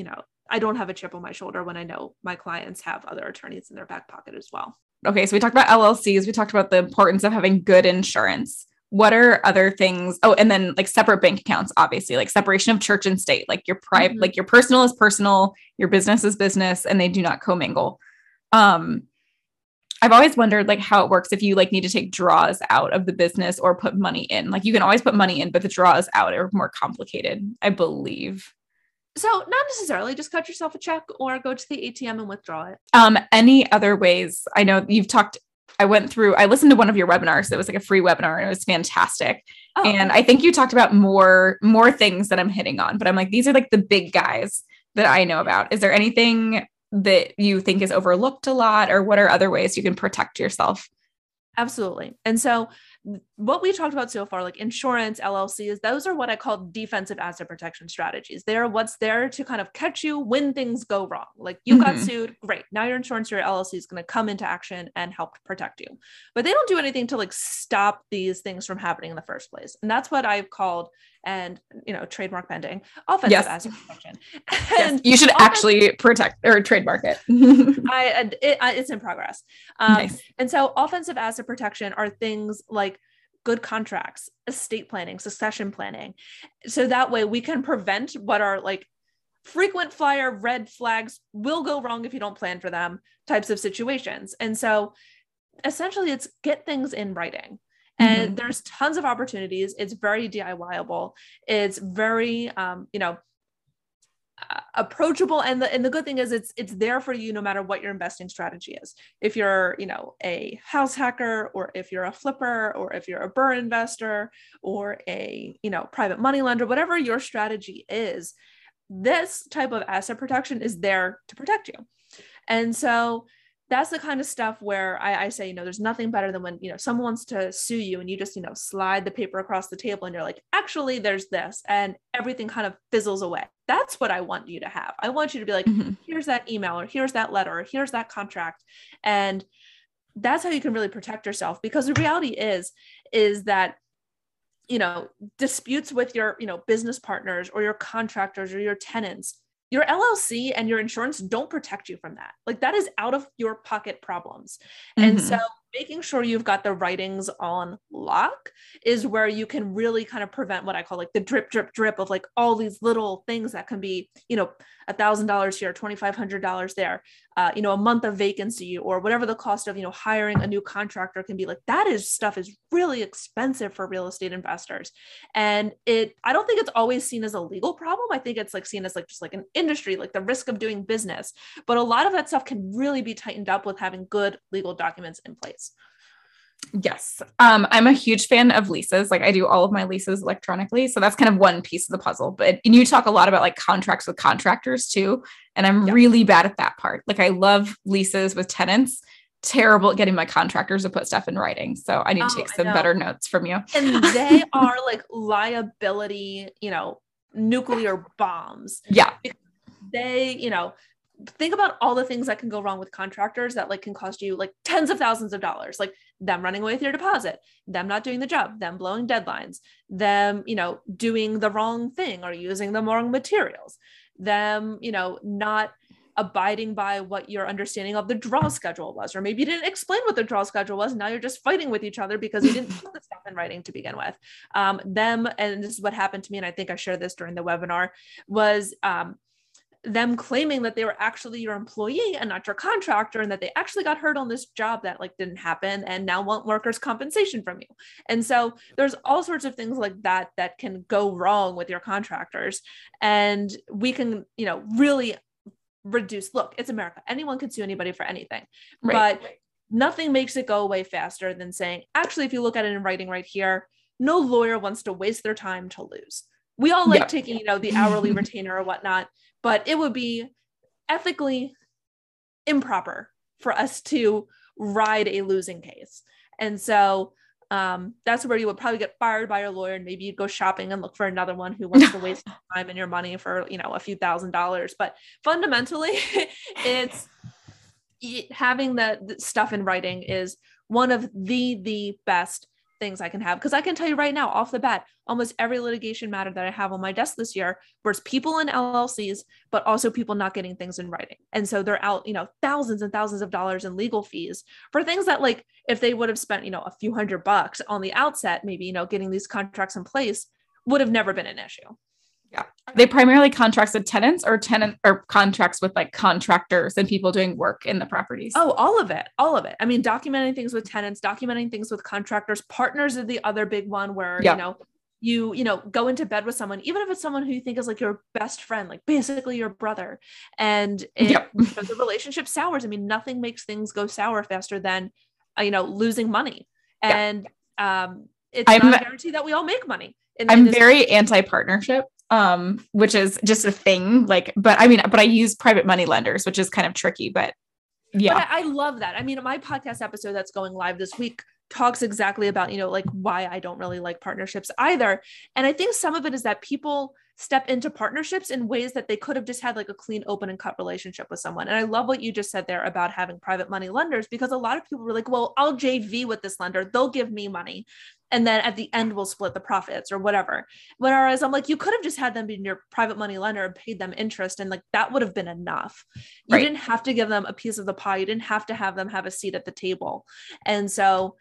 I don't have a chip on my shoulder when I know my clients have other attorneys in their back pocket as well. Okay. So we talked about LLCs. We talked about the importance of having good insurance. What are other things? Oh, and then like separate bank accounts, obviously, like separation of church and state, like your private, like your personal is personal, your business is business, and they do not commingle. I've always wondered like how it works if you like need to take draws out of the business or put money in. Like you can always put money in, but the draws out are more complicated, I believe. So not necessarily, just cut yourself a check or go to the ATM and withdraw it. Any other ways? I know you've talked, I listened to one of your webinars. It was like a free webinar and it was fantastic. Oh. And I think you talked about more things that I'm hitting on, but I'm like, these are like the big guys that I know about. Is there anything that you think is overlooked a lot, or what are other ways you can protect yourself? Absolutely. And so what we talked about so far, like insurance, LLCs, those are what I call defensive asset protection strategies. They are what's there to kind of catch you when things go wrong. Like you got sued, great. Now your insurance or your LLC is going to come into action and help protect you. But they don't do anything to like stop these things from happening in the first place. And that's what I've called, and trademark pending, offensive asset protection. And you should actually protect or trademark it. It's in progress. Nice. And so offensive asset protection are things like good contracts, estate planning, succession planning. So that way we can prevent what are like frequent flyer red flags will go wrong if you don't plan for them types of situations. And so essentially it's get things in writing. And there's tons of opportunities. It's very DIY-able. It's very, approachable. And the good thing is it's there for you no matter what your investing strategy is. If you're, you know, a house hacker, or if you're a flipper, or if you're a BRRRR investor, or a, you know, private money lender, whatever your strategy is, this type of asset protection is there to protect you. And so that's the kind of stuff where I say, you know, there's nothing better than when, you know, someone wants to sue you and you just, you know, slide the paper across the table and you're like, actually, there's this, and everything kind of fizzles away. That's what I want you to have. I want you to be like, mm-hmm. here's that email, or here's that letter, or here's that contract. And that's how you can really protect yourself, because the reality is that, you know, disputes with your, you know, business partners or your contractors or your tenants, your LLC and your insurance don't protect you from that. Like, that is out of your pocket problems. Mm-hmm. And so making sure you've got the writings on lock is where you can really kind of prevent what I call like the drip, drip, drip of like all these little things that can be, you know, $1,000 here, $2,500 there, you know, a month of vacancy, or whatever the cost of, you know, hiring a new contractor can be. Like, that is stuff is really expensive for real estate investors. And I don't think it's always seen as a legal problem. I think it's like seen as like, just like an industry, like the risk of doing business. But a lot of that stuff can really be tightened up with having good legal documents in place. Yes. I'm a huge fan of leases. Like, I do all of my leases electronically. So that's kind of one piece of the puzzle, and you talk a lot about like contracts with contractors too. And I'm really bad at that part. Like, I love leases with tenants, terrible at getting my contractors to put stuff in writing. So I need to take some better notes from you. And they are like liability, you know, nuclear bombs. Yeah. They, you know, think about all the things that can go wrong with contractors that like can cost you like tens of thousands of dollars, like them running away with your deposit, them not doing the job, them blowing deadlines, them, you know, doing the wrong thing or using the wrong materials, them, you know, not abiding by what your understanding of the draw schedule was, or maybe you didn't explain what the draw schedule was. Now you're just fighting with each other because you didn't put the stuff in writing to begin with. And this is what happened to me, and I think I shared this during the webinar, was, them claiming that they were actually your employee and not your contractor, and that they actually got hurt on this job that like didn't happen and now want workers' compensation from you. And so there's all sorts of things like that that can go wrong with your contractors. And we can, you know, really reduce, look, it's America. Anyone can sue anybody for anything, right. But nothing makes it go away faster than saying, actually, if you look at it in writing right here, no lawyer wants to waste their time to lose. We all like taking, you know, the hourly retainer or whatnot, but it would be ethically improper for us to ride a losing case. And so that's where you would probably get fired by your lawyer, and maybe you'd go shopping and look for another one who wants to waste time and your money for, you know, a few $1,000s. But fundamentally, it's having the stuff in writing is one of the best things I can have. Because I can tell you right now, off the bat, almost every litigation matter that I have on my desk this year was people in LLCs, but also people not getting things in writing. And so they're out, you know, thousands and thousands of dollars in legal fees for things that, like, if they would have spent, you know, a few $100s on the outset, maybe, you know, getting these contracts in place would have never been an issue. Yeah. Are they primarily contracts with tenants, or contracts with like contractors and people doing work in the properties? Oh, all of it. All of it. I mean, documenting things with tenants, documenting things with contractors, partners are the other big one where, you know, you go into bed with someone, even if it's someone who you think is like your best friend, like basically your brother, and you know, the relationship sours. I mean, nothing makes things go sour faster than, you know, losing money. And it's not a guarantee that we all make money. I'm very anti-partnership. Which is just a thing, like, but I use private money lenders, which is kind of tricky, but yeah. But I love that. I mean, my podcast episode that's going live this week talks exactly about, you know, like why I don't really like partnerships either. And I think some of it is that people step into partnerships in ways that they could have just had like a clean, open and cut relationship with someone. And I love what you just said there about having private money lenders, because a lot of people were like, well, I'll JV with this lender. They'll give me money, and then at the end, we'll split the profits or whatever. Whereas I'm like, you could have just had them be your private money lender and paid them interest. And like, that would have been enough. You didn't have to give them a piece of the pie. You didn't have to have them have a seat at the table. And so,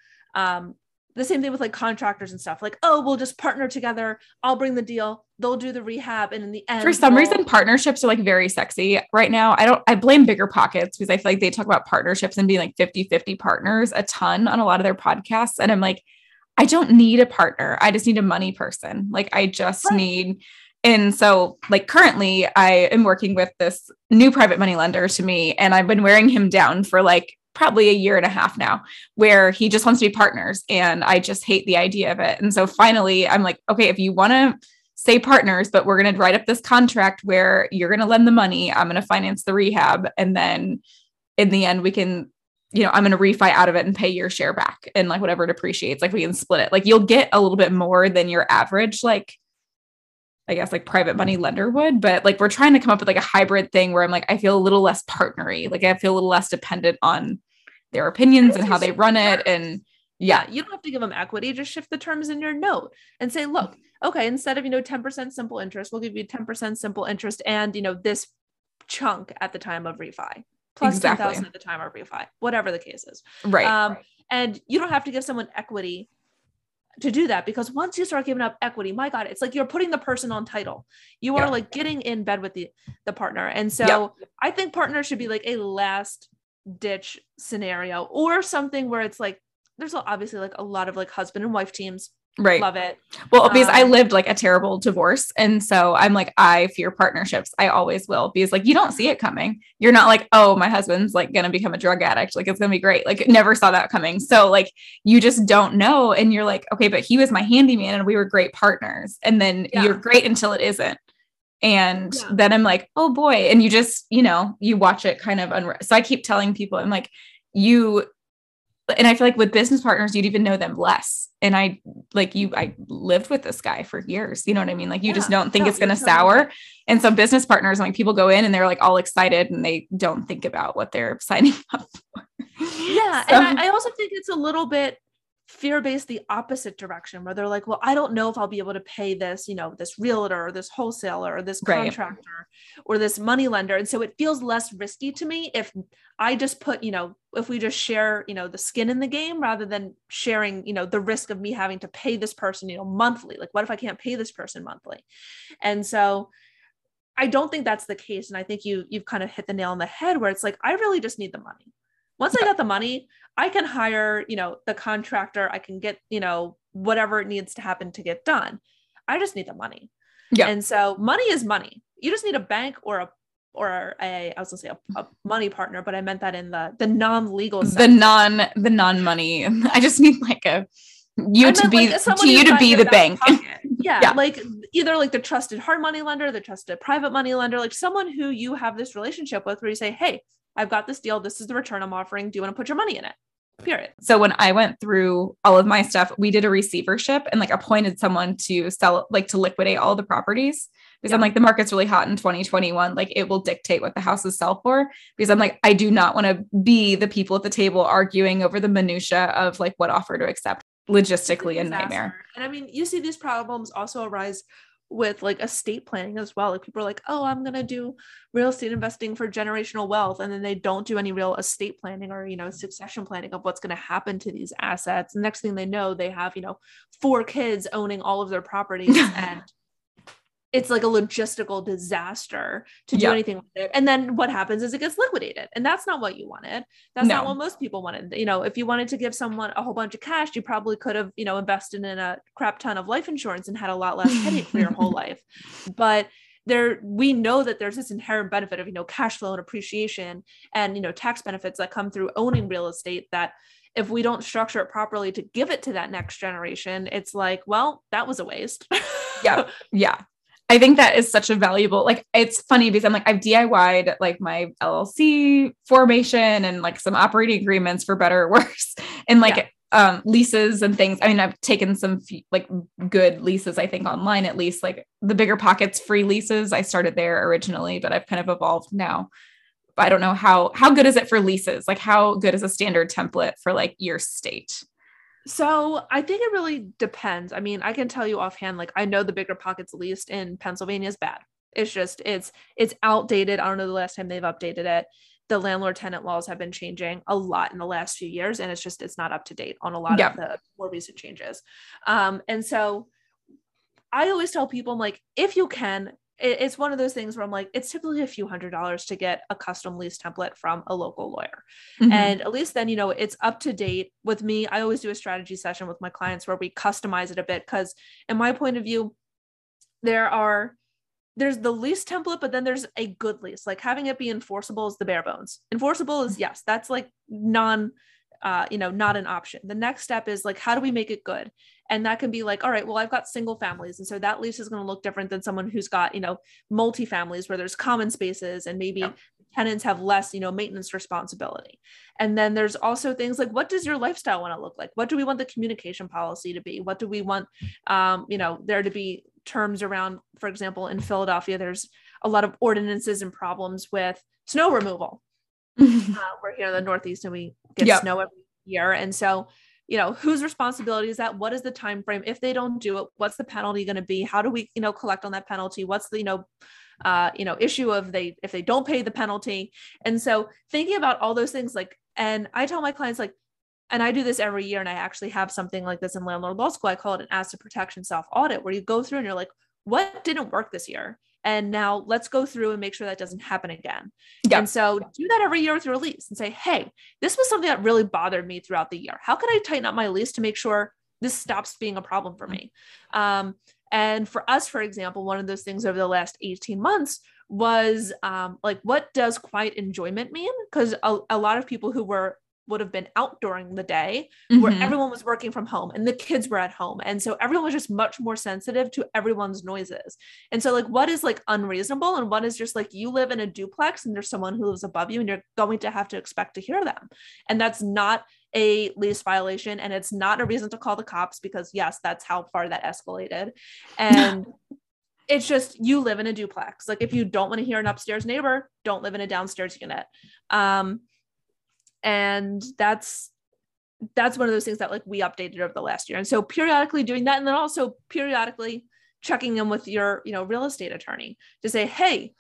the same thing with like contractors and stuff, like, oh, we'll just partner together. I'll bring the deal. They'll do the rehab. And in the end, for some reason, partnerships are like very sexy right now. I blame BiggerPockets, because I feel like they talk about partnerships and being like 50-50 partners a ton on a lot of their podcasts. And I'm like, I don't need a partner. I just need a money person. Like, I just need And so like currently I am working with this new private money lender to me, and I've been wearing him down for like probably 1.5 years now, where he just wants to be partners, and I just hate the idea of it. And so finally I'm like, okay, if you want to say partners, but we're going to write up this contract where you're going to lend the money, I'm going to finance the rehab. And then in the end we can, you know, I'm going to refi out of it and pay your share back, and like whatever it appreciates, like we can split it. Like you'll get a little bit more than your average, like, I guess like private money lender would, but like we're trying to come up with like a hybrid thing where I'm like, I feel a little less partnery. Like I feel a little less dependent on their opinions and how they run it. And yeah, you don't have to give them equity. Just shift the terms in your note and say, look, okay, instead of, you know, 10% simple interest, we'll give you 10% simple interest. And, you know, this chunk at the time of refi plus exactly. 10,000 at the time of refi, whatever the case is. Right. And you don't have to give someone equity to do that, because once you start giving up equity, my God, it's like you're putting the person on title. You are like getting in bed with the partner. And so I think partners should be like a last ditch scenario, or something where it's like, there's obviously like a lot of like husband and wife teams. Right. Love it. Well, because I lived like a terrible divorce. And so I'm like, I fear partnerships. I always will, because like, you don't see it coming. You're not like, oh, my husband's like going to become a drug addict. Like, it's going to be great. Like never saw that coming. So like, you just don't know. And you're like, okay, but he was my handyman and we were great partners. And then you're great until it isn't. And then I'm like, oh boy. And you just, you know, you watch it kind of unravel. So I keep telling people, I'm like, and I feel like with business partners, you'd even know them less. And I lived with this guy for years. You know what I mean? Like you just don't think it's going to sour. Totally. And so business partners, like people go in and they're like all excited and they don't think about what they're signing up for. Yeah. So. And I also think it's a little bit fear-based the opposite direction, where they're like, well, I don't know if I'll be able to pay this, you know, this realtor or this wholesaler or this contractor or this money lender. And so it feels less risky to me if I just put, you know, if we just share, you know, the skin in the game, rather than sharing, you know, the risk of me having to pay this person, you know, monthly. Like, what if I can't pay this person monthly? And so I don't think that's the case. And I think you've kind of hit the nail on the head, where it's like, I really just need the money. Once I got the money, I can hire, you know, the contractor, I can get, you know, whatever it needs to happen to get done. I just need the money. Yeah. And so money is money. You just need a bank or a I was gonna say a money partner, but I meant that in the non-legal sense. The non-money. I just need like you to be the bank. Yeah. Like either like the trusted hard money lender, the trusted private money lender, like someone who you have this relationship with, where you say, hey, I've got this deal. This is the return I'm offering. Do you want to put your money in it? Period. So when I went through all of my stuff, we did a receivership and like appointed someone to sell, like to liquidate all the properties, because I'm like, the market's really hot in 2021. Like it will dictate what the houses sell for, because I'm like, I do not want to be the people at the table arguing over the minutia of like what offer to accept. Logistically a nightmare. And I mean, you see these problems also arise with like estate planning as well. Like people are like, oh, I'm going to do real estate investing for generational wealth. And then they don't do any real estate planning or, you know, succession planning of what's going to happen to these assets. The next thing they know, they have, you know, 4 kids owning all of their properties, and it's like a logistical disaster to do anything with it. And then what happens is it gets liquidated, and that's not what you wanted. That's not what most people wanted. You know, if you wanted to give someone a whole bunch of cash, you probably could have, you know, invested in a crap ton of life insurance and had a lot less headache for your whole life. But we know that there's this inherent benefit of, you know, cash flow and appreciation and, you know, tax benefits that come through owning real estate, that if we don't structure it properly to give it to that next generation, it's like, well, that was a waste. Yeah. Yeah. I think that is such a valuable, like, it's funny because I'm like, I've DIY'd like my LLC formation and like some operating agreements for better or worse, and like leases and things. I mean, I've taken some like good leases, I think online, at least like the BiggerPockets free leases. I started there originally, but I've kind of evolved now. I don't know how good is it for leases? Like how good is a standard template for like your state? So I think it really depends. I mean, I can tell you offhand, like I know the BiggerPockets lease in Pennsylvania is bad. It's just, it's outdated. I don't know the last time they've updated it. The landlord tenant laws have been changing a lot in the last few years. And it's just, it's not up to date on a lot of the more recent changes. And so I always tell people, I'm like, if you can, it's one of those things where I'm like, it's typically a few $100s to get a custom lease template from a local lawyer. Mm-hmm. And at least then, you know, it's up to date. With me, I always do a strategy session with my clients where we customize it a bit. Cause in my point of view, there are there's the lease template, but then there's a good lease. Like having it be enforceable is the bare bones. Enforceable is, yes, that's like not an option. The next step is like, how do we make it good? And that can be like, all right, well, I've got single families. And so that lease is going to look different than someone who's got, multifamilies where there's common spaces and maybe tenants have less, maintenance responsibility. And then there's also things like, what does your lifestyle want to look like? What do we want the communication policy to be? What do we want, there to be terms around? For example, in Philadelphia, there's a lot of ordinances and problems with snow removal. We're here in the Northeast and we get snow every year. And so, whose responsibility is that? What is the time frame? If they don't do it, what's the penalty going to be? How do we, collect on that penalty? What's the, issue of if they don't pay the penalty? And so thinking about all those things, and I tell my clients, and I do this every year. And I actually have something like this in Landlord Law School. I call it an asset protection self-audit, where you go through and you're like, what didn't work this year? And now let's go through and make sure that doesn't happen again. Yeah. And so do that every year with your lease and say, hey, this was something that really bothered me throughout the year. How can I tighten up my lease to make sure this stops being a problem for me? And for us, for example, one of those things over the last 18 months was what does quiet enjoyment mean? Because a lot of people who would have been out during the day, where everyone was working from home and the kids were at home. And so everyone was just much more sensitive to everyone's noises. And so what is unreasonable and what is just you live in a duplex and there's someone who lives above you and you're going to have to expect to hear them. And that's not a lease violation. And it's not a reason to call the cops, because yes, that's how far that escalated. And it's just, you live in a duplex. If you don't want to hear an upstairs neighbor, don't live in a downstairs unit. And that's one of those things that we updated over the last year. And so periodically doing that, and then also periodically checking in with your, real estate attorney to say, hey,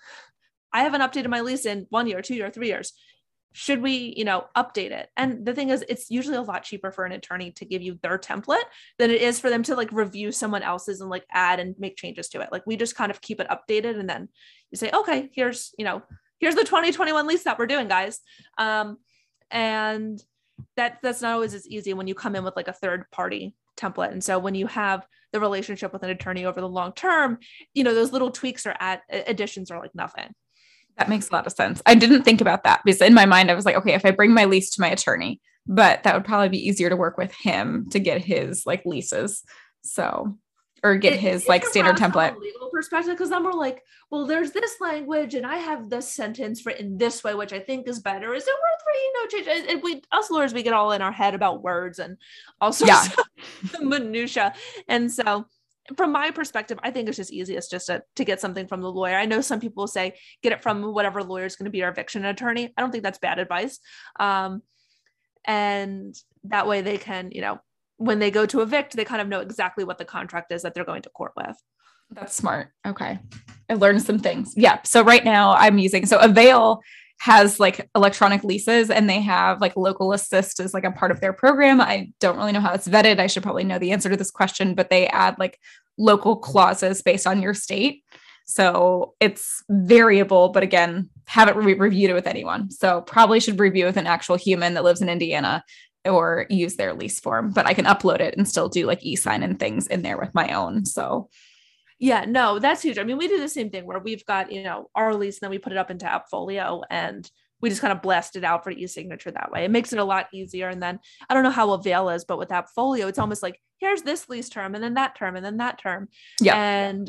I haven't updated my lease in 1 year, 2 years, 3 years. Should we, update it? And the thing is, it's usually a lot cheaper for an attorney to give you their template than it is for them to review someone else's and add and make changes to it. We just kind of keep it updated. And then you say, okay, here's the 2021 lease that we're doing, guys. And that's not always as easy when you come in with a third party template. And so when you have the relationship with an attorney over the long term, those little tweaks or additions are nothing. That makes a lot of sense. I didn't think about that, because in my mind, I was like, okay, if I bring my lease to my attorney, but that would probably be easier to work with him to get his leases. So, or get his standard template from a legal perspective. 'Cause then we're well, there's this language and I have this sentence written this way, which I think is better. Is it worth change? And us lawyers, we get all in our head about words and all sorts of minutia. And so from my perspective, I think it's just easiest just to get something from the lawyer. I know some people say, get it from whatever lawyer is going to be our eviction attorney. I don't think that's bad advice. And that way they can, when they go to evict, they kind of know exactly what the contract is that they're going to court with. That's smart. Okay. I learned some things. Yeah. So right now I'm using, Avail has electronic leases, and they have local assist is a part of their program. I don't really know how it's vetted. I should probably know the answer to this question, but they add local clauses based on your state. So it's variable, but again, haven't reviewed it with anyone. So probably should review with an actual human that lives in Indiana, or use their lease form, but I can upload it and still do e-sign and things in there with my own. So yeah, no, that's huge. I mean, we do the same thing where we've got, our lease, and then we put it up into AppFolio and we just kind of blast it out for e-signature that way. It makes it a lot easier. And then I don't know how Avail is, but with AppFolio, it's almost here's this lease term and then that term and then that term. Yeah. And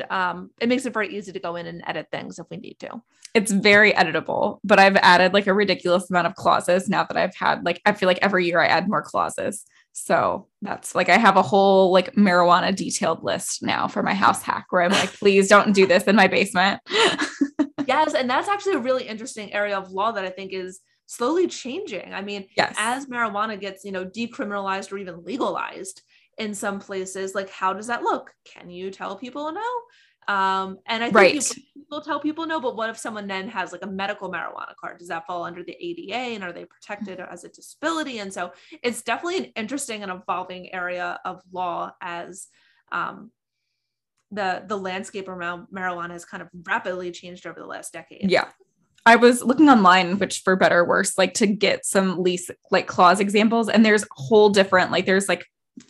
it makes it very easy to go in and edit things if we need to. It's very editable, but I've added a ridiculous amount of clauses now that I've had, I feel every year I add more clauses. So that's I have a whole marijuana detailed list now for my house hack, where I'm please don't do this in my basement. Yes. And that's actually a really interesting area of law that I think is slowly changing. I mean, as marijuana gets, decriminalized or even legalized in some places, how does that look? Can you tell people no? And I think people tell people no, but what if someone then has a medical marijuana card? Does that fall under the ADA, and are they protected as a disability? And so it's definitely an interesting and evolving area of law as, the landscape around marijuana has kind of rapidly changed over the last decade. Yeah. I was looking online, which for better or worse, to get some lease, clause examples. And there's whole different, there's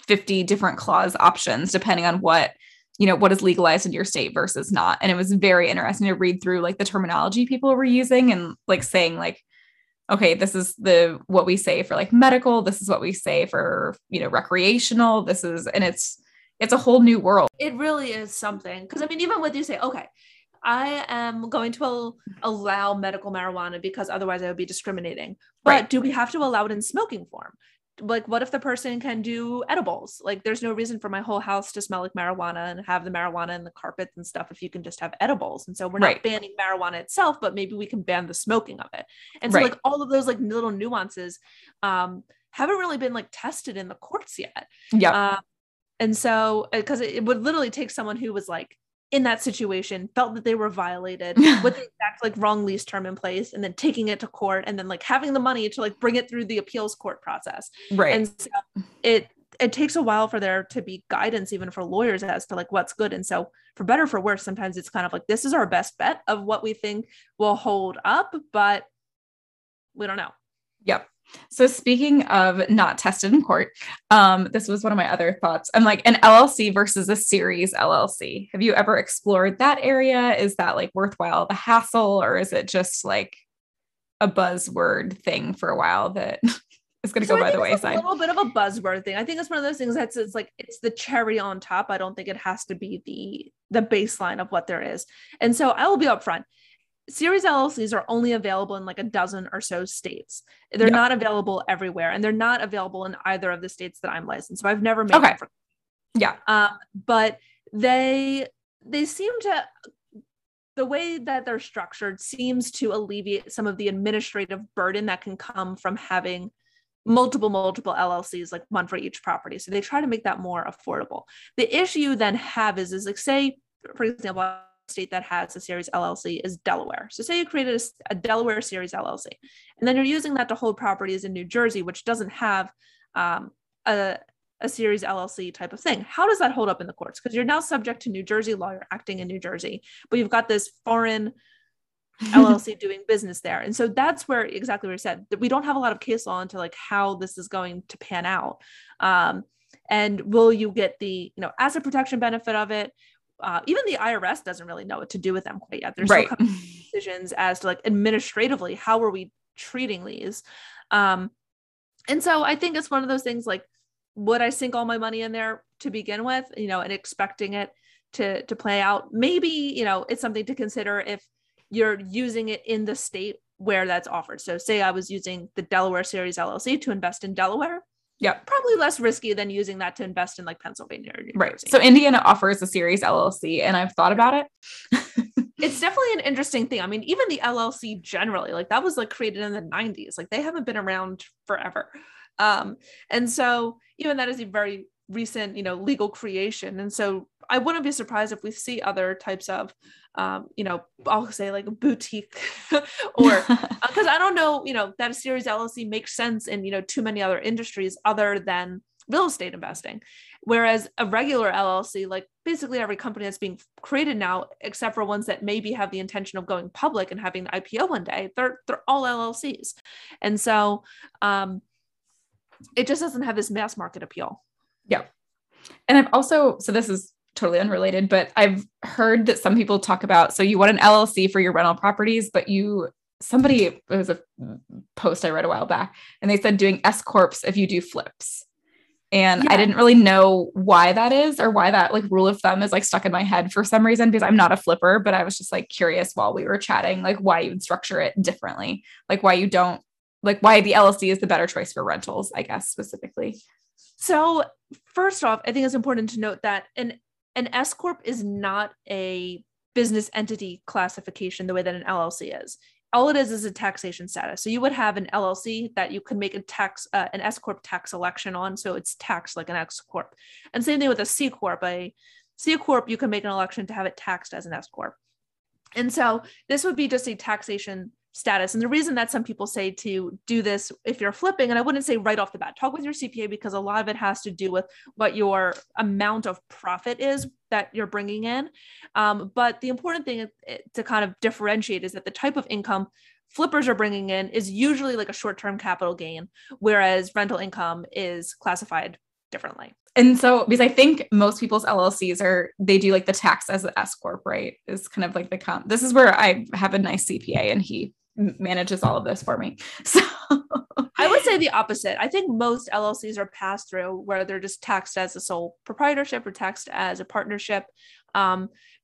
50 different clause options, depending on what you know, what is legalized in your state versus not. And it was very interesting to read through like the terminology people were using and like saying like, okay, this is the, what we say for like medical, this is what we say for, you know, recreational, this is, and it's a whole new world. It really is something. Cause I mean, even with you say, okay, I am going to allow medical marijuana because otherwise I would be discriminating, but right. Do we have to allow it in smoking form? Like, what if the person can do edibles? Like, there's no reason for my whole house to smell like marijuana and have the marijuana and the carpets and stuff if you can just have edibles. And so we're not banning marijuana itself, but maybe we can ban the smoking of it. And so like all of those like little nuances haven't really been like tested in the courts yet. And so, because it would literally take someone who was like in that situation, felt that they were violated with the exact like wrong lease term in place, and then taking it to court and then like having the money to like bring it through the appeals court process. And so it takes a while for there to be guidance, even for lawyers, as to like what's good. And so for better, for worse, sometimes it's kind of like, this is our best bet of what we think will hold up, but we don't know. So speaking of not tested in court, this was one of my other thoughts. I'm like, an LLC versus a Series LLC. Have you ever explored that area? Is that like worthwhile, the hassle, or is it just like a buzzword thing for a while that is going to go by the wayside? A little bit of a buzzword thing. I think it's one of those things that's, it's like, it's the cherry on top. I don't think it has to be the baseline of what there is. And so I will be upfront. Series LLCs are only available in like a dozen or so states. They're not available everywhere, and they're not available in either of the states that I'm licensed. So I've never made one for- but they seem to, the way that they're structured seems to alleviate some of the administrative burden that can come from having multiple LLCs, like one for each property. So they try to make that more affordable. The issue you then have is like, say, for example, state that has a Series LLC is Delaware. So say you created a Delaware Series LLC, and then you're using that to hold properties in New Jersey, which doesn't have a Series LLC type of thing. How does that hold up in the courts? Because you're now subject to New Jersey law, you're acting in New Jersey, but you've got this foreign LLC doing business there. And so that's where exactly what you said, that we don't have a lot of case law into like how this is going to pan out. And will you get the, you know, asset protection benefit of it? Even the IRS doesn't really know what to do with them quite yet. There's still coming decisions as to like administratively, how are we treating these? And so I think it's one of those things like, would I sink all my money in there to begin with, you know, and expecting it to play out? Maybe, you know, it's something to consider if you're using it in the state where that's offered. So say I was using the Delaware Series LLC to invest in Delaware. Probably less risky than using that to invest in like Pennsylvania or New Jersey. So Indiana offers a Series LLC, and I've thought about it. It's definitely an interesting thing. I mean, even the LLC generally, like that was like created in the 90s, like they haven't been around forever. And so even that is a very recent, you know, legal creation. And so I wouldn't be surprised if we see other types of, you know, I'll say like boutique or because I don't know, you know, that a Series LLC makes sense in, you know, too many other industries other than real estate investing. Whereas a regular LLC, like basically every company that's being created now, except for ones that maybe have the intention of going public and having an IPO one day, they're all LLCs. And so it just doesn't have this mass market appeal. And I've also, so this is totally unrelated, but I've heard that some people talk about, so you want an LLC for your rental properties, but somebody, it was a post I read a while back, and they said doing S corps if you do flips. And I didn't really know why that is, or why that like rule of thumb is like stuck in my head for some reason, because I'm not a flipper, but I was just like curious while we were chatting, like why you'd structure it differently, like why you don't, like why the LLC is the better choice for rentals, I guess specifically. So first off, I think it's important to note that an S corp is not a business entity classification the way that an LLC is. All it is a taxation status. So you would have an LLC that you can make a tax, an S corp tax election on. So it's taxed like an S corp. And same thing with a C corp. A C corp, you can make an election to have it taxed as an S corp. And so this would be just a taxation status. And the reason that some people say to do this if you're flipping, and I wouldn't say right off the bat, talk with your CPA, because a lot of it has to do with what your amount of profit is that you're bringing in. But the important thing to kind of differentiate is that the type of income flippers are bringing in is usually like a short-term capital gain, whereas rental income is classified differently. And so, because I think most people's LLCs they do like the tax as an S corp, right? Is kind of like the comp. This is where I have a nice CPA and he manages all of this for me. So I would say the opposite. I think most LLCs are passed through where they're just taxed as a sole proprietorship or taxed as a partnership,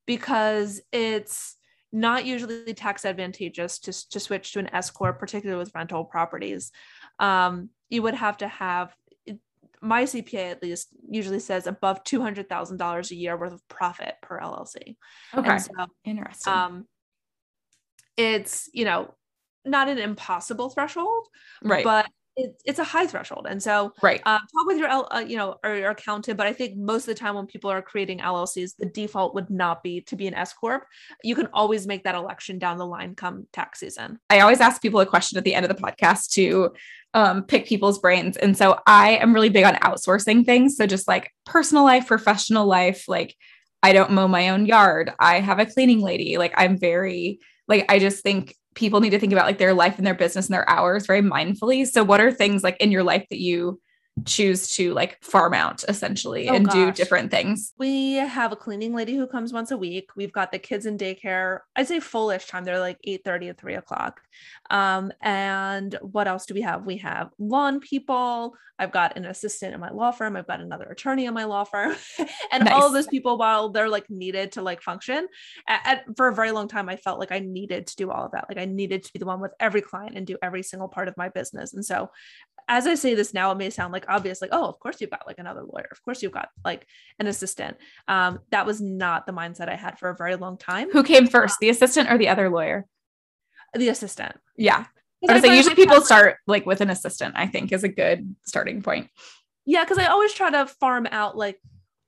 because it's not usually tax advantageous to switch to an S corp, particularly with rental properties. You would have to have, my CPA at least usually says above $200,000 a year worth of profit per LLC. Okay. So, interesting. It's, you know, not an impossible threshold, right? But it's a high threshold. And so, right. Talk with your accountant, but I think most of the time when people are creating LLCs, the default would not be to be an S corp. You can always make that election down the line come tax season. I always ask people a question at the end of the podcast to pick people's brains. And so I am really big on outsourcing things. So just like personal life, professional life, like I don't mow my own yard. I have a cleaning lady. Like I'm very, like, I just think people need to think about like their life and their business and their hours very mindfully. So what are things like in your life that you choose to like farm out essentially and do different things? We have a cleaning lady who comes once a week. We've got the kids in daycare. I'd say full-ish time. They're like 8:30 and 3 o'clock. And what else do we have? We have lawn people. I've got an assistant in my law firm. I've got another attorney in my law firm and nice. All of those people, while they're like needed to like function for a very long time, I felt like I needed to do all of that. Like I needed to be the one with every client and do every single part of my business. And so as I say this now, it may sound like obvious, like, oh, of course you've got like another lawyer. Of course you've got like an assistant. That was not the mindset I had for a very long time. Who came first, the assistant or the other lawyer? The assistant. Yeah. I was saying, usually people start like with an assistant, I think is a good starting point. Yeah. Cause I always try to farm out like,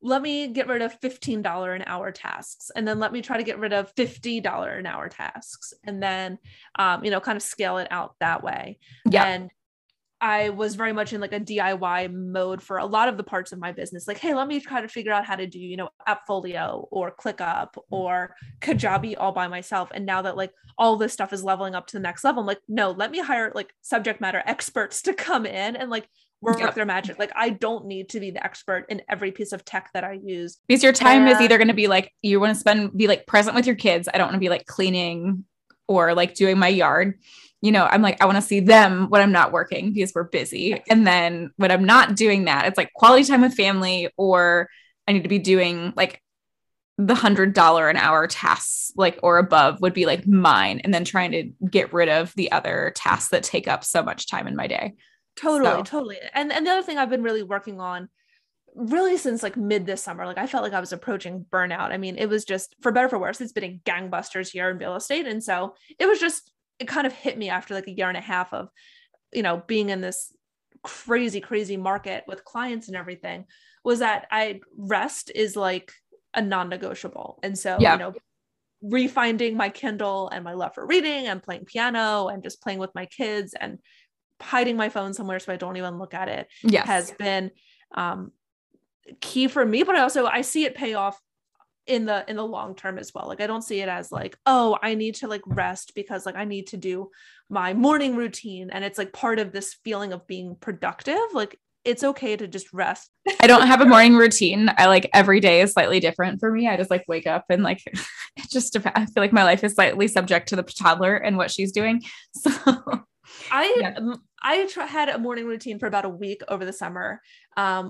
let me get rid of $15 an hour tasks. And then let me try to get rid of $50 an hour tasks. And then, you know, kind of scale it out that way. Yeah. And I was very much in like a DIY mode for a lot of the parts of my business. Like, hey, let me try to figure out how to do, you know, AppFolio or ClickUp or Kajabi all by myself. And now that like all this stuff is leveling up to the next level, I'm like, no, let me hire like subject matter experts to come in and like work yep. their magic. Like I don't need to be the expert in every piece of tech that I use. Because your time is either going to be like, you want to be like present with your kids. I don't want to be like cleaning or like doing my yard. You know, I'm like, I want to see them when I'm not working because we're busy. And then when I'm not doing that, it's like quality time with family, or I need to be doing like the $100 an hour tasks, like, or above would be like mine. And then trying to get rid of the other tasks that take up so much time in my day. Totally. And the other thing I've been really working on really since like mid this summer, like I felt like I was approaching burnout. I mean, it was just, for better or for worse, it's been a gangbusters here in real estate. And so it was just, it kind of hit me after like a year and a half of, you know, being in this crazy, crazy market with clients and everything, was that rest is like a non-negotiable. And so, yeah. You know, refinding my Kindle and my love for reading and playing piano and just playing with my kids and hiding my phone somewhere so I don't even look at it has been, key for me, but I see it pay off in the long term as well. Like, I don't see it as like, oh, I need to like rest because like I need to do my morning routine. And it's like part of this feeling of being productive. Like, it's okay to just rest. I don't have a morning routine. I like every day is slightly different for me. I just like wake up and like, it just, I feel like my life is slightly subject to the toddler and what she's doing. So I had a morning routine for about a week over the summer.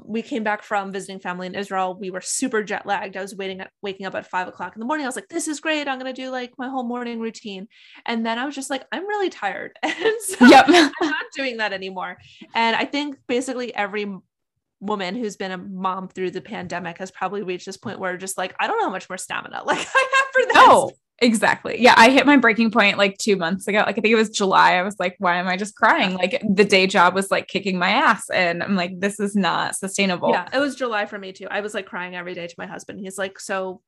We came back from visiting family in Israel. We were super jet lagged. I was waking up at 5 o'clock in the morning. I was like, this is great. I'm going to do like my whole morning routine. And then I was just like, I'm really tired. And so I'm not doing that anymore. And I think basically every woman who's been a mom through the pandemic has probably reached this point where just like, I don't know how much more stamina like I have for this. No. Exactly. Yeah. I hit my breaking point like 2 months ago. Like, I think it was July. I was like, why am I just crying? Like, the day job was like kicking my ass. And I'm like, this is not sustainable. Yeah. It was July for me too. I was like crying every day to my husband. He's like, so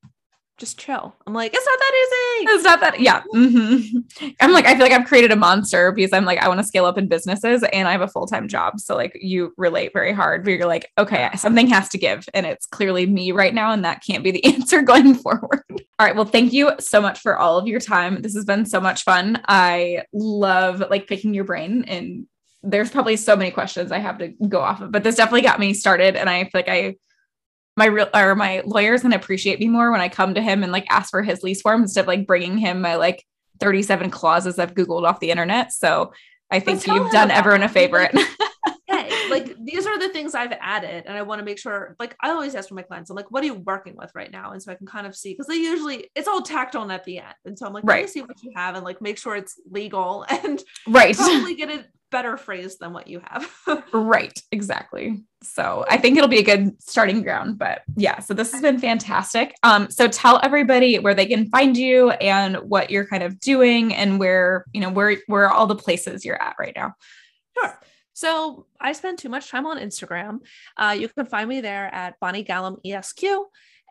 just chill. I'm like, it's not that easy. It's not that. Yeah. Mm-hmm. I'm like, I feel like I've created a monster because I'm like, I want to scale up in businesses and I have a full-time job. So like, you relate very hard where you're like, okay, something has to give. And it's clearly me right now. And that can't be the answer going forward. All right. Well, thank you so much for all of your time. This has been so much fun. I love like picking your brain, and there's probably so many questions I have to go off of, but this definitely got me started. And I feel like I my lawyer's going to appreciate me more when I come to him and like ask for his lease form instead of like bringing him my like 37 clauses I've Googled off the internet. So I think you've done everyone a favor. Hey, like these are the things I've added. And I want to make sure, like, I always ask for my clients, I'm like, what are you working with right now? And so I can kind of see, cause they usually it's all tacked on at the end. And so I'm like, let me see what you have and like, make sure it's legal and probably get a better phrase than what you have. Right. Exactly. So I think it'll be a good starting ground, but yeah, so this has been fantastic. So tell everybody where they can find you and what you're kind of doing and where, you know, where all the places you're at right now. Sure. So I spend too much time on Instagram. You can find me there at Bonnie Galam ESQ.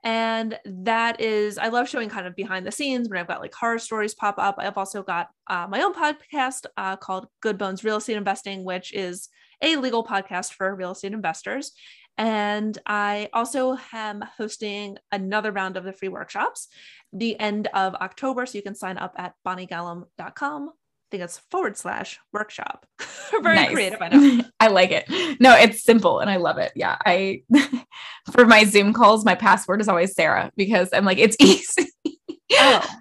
And that is, I love showing kind of behind the scenes when I've got like horror stories pop up. I've also got my own podcast called Good Bones Real Estate Investing, which is a legal podcast for real estate investors. And I also am hosting another round of the free workshops the end of October. So you can sign up at bonniegalam.com. I think it's /workshop. Very nice. Creative, I know. I like it. No, it's simple and I love it. Yeah. I, for my Zoom calls, my password is always Sarah because I'm like, it's easy. Oh,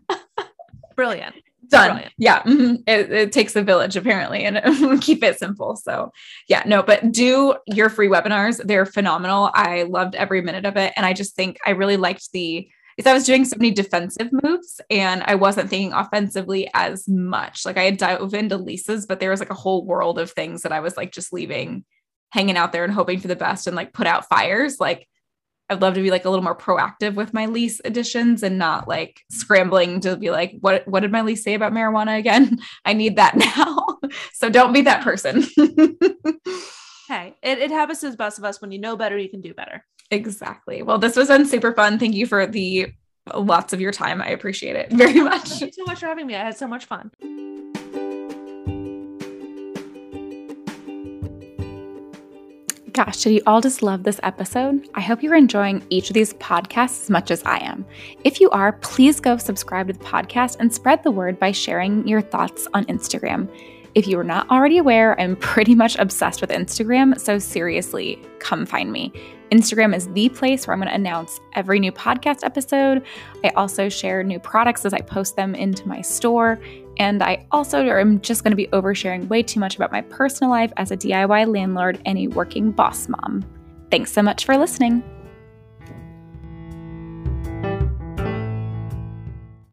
brilliant. Done. Brilliant. Yeah. Mm-hmm. It takes a village apparently and keep it simple. So yeah, no, but do your free webinars. They're phenomenal. I loved every minute of it. And I just think I really liked because I was doing so many defensive moves and I wasn't thinking offensively as much. Like I had dove into leases, but there was like a whole world of things that I was like just leaving, hanging out there and hoping for the best and like put out fires. Like I'd love to be like a little more proactive with my lease additions and not like scrambling to be like, what did my lease say about marijuana again? I need that now. So don't be that person. Hey, it happens to the best of us. When you know better, you can do better. Exactly. Well, this was super fun. Thank you for the lots of your time. I appreciate it very much. Thank you so much for having me. I had so much fun. Gosh, did you all just love this episode? I hope you're enjoying each of these podcasts as much as I am. If you are, please go subscribe to the podcast and spread the word by sharing your thoughts on Instagram. If you are not already aware, I'm pretty much obsessed with Instagram, so seriously, come find me. Instagram is the place where I'm going to announce every new podcast episode. I also share new products as I post them into my store, and I also am just going to be oversharing way too much about my personal life as a DIY landlord and a working boss mom. Thanks so much for listening.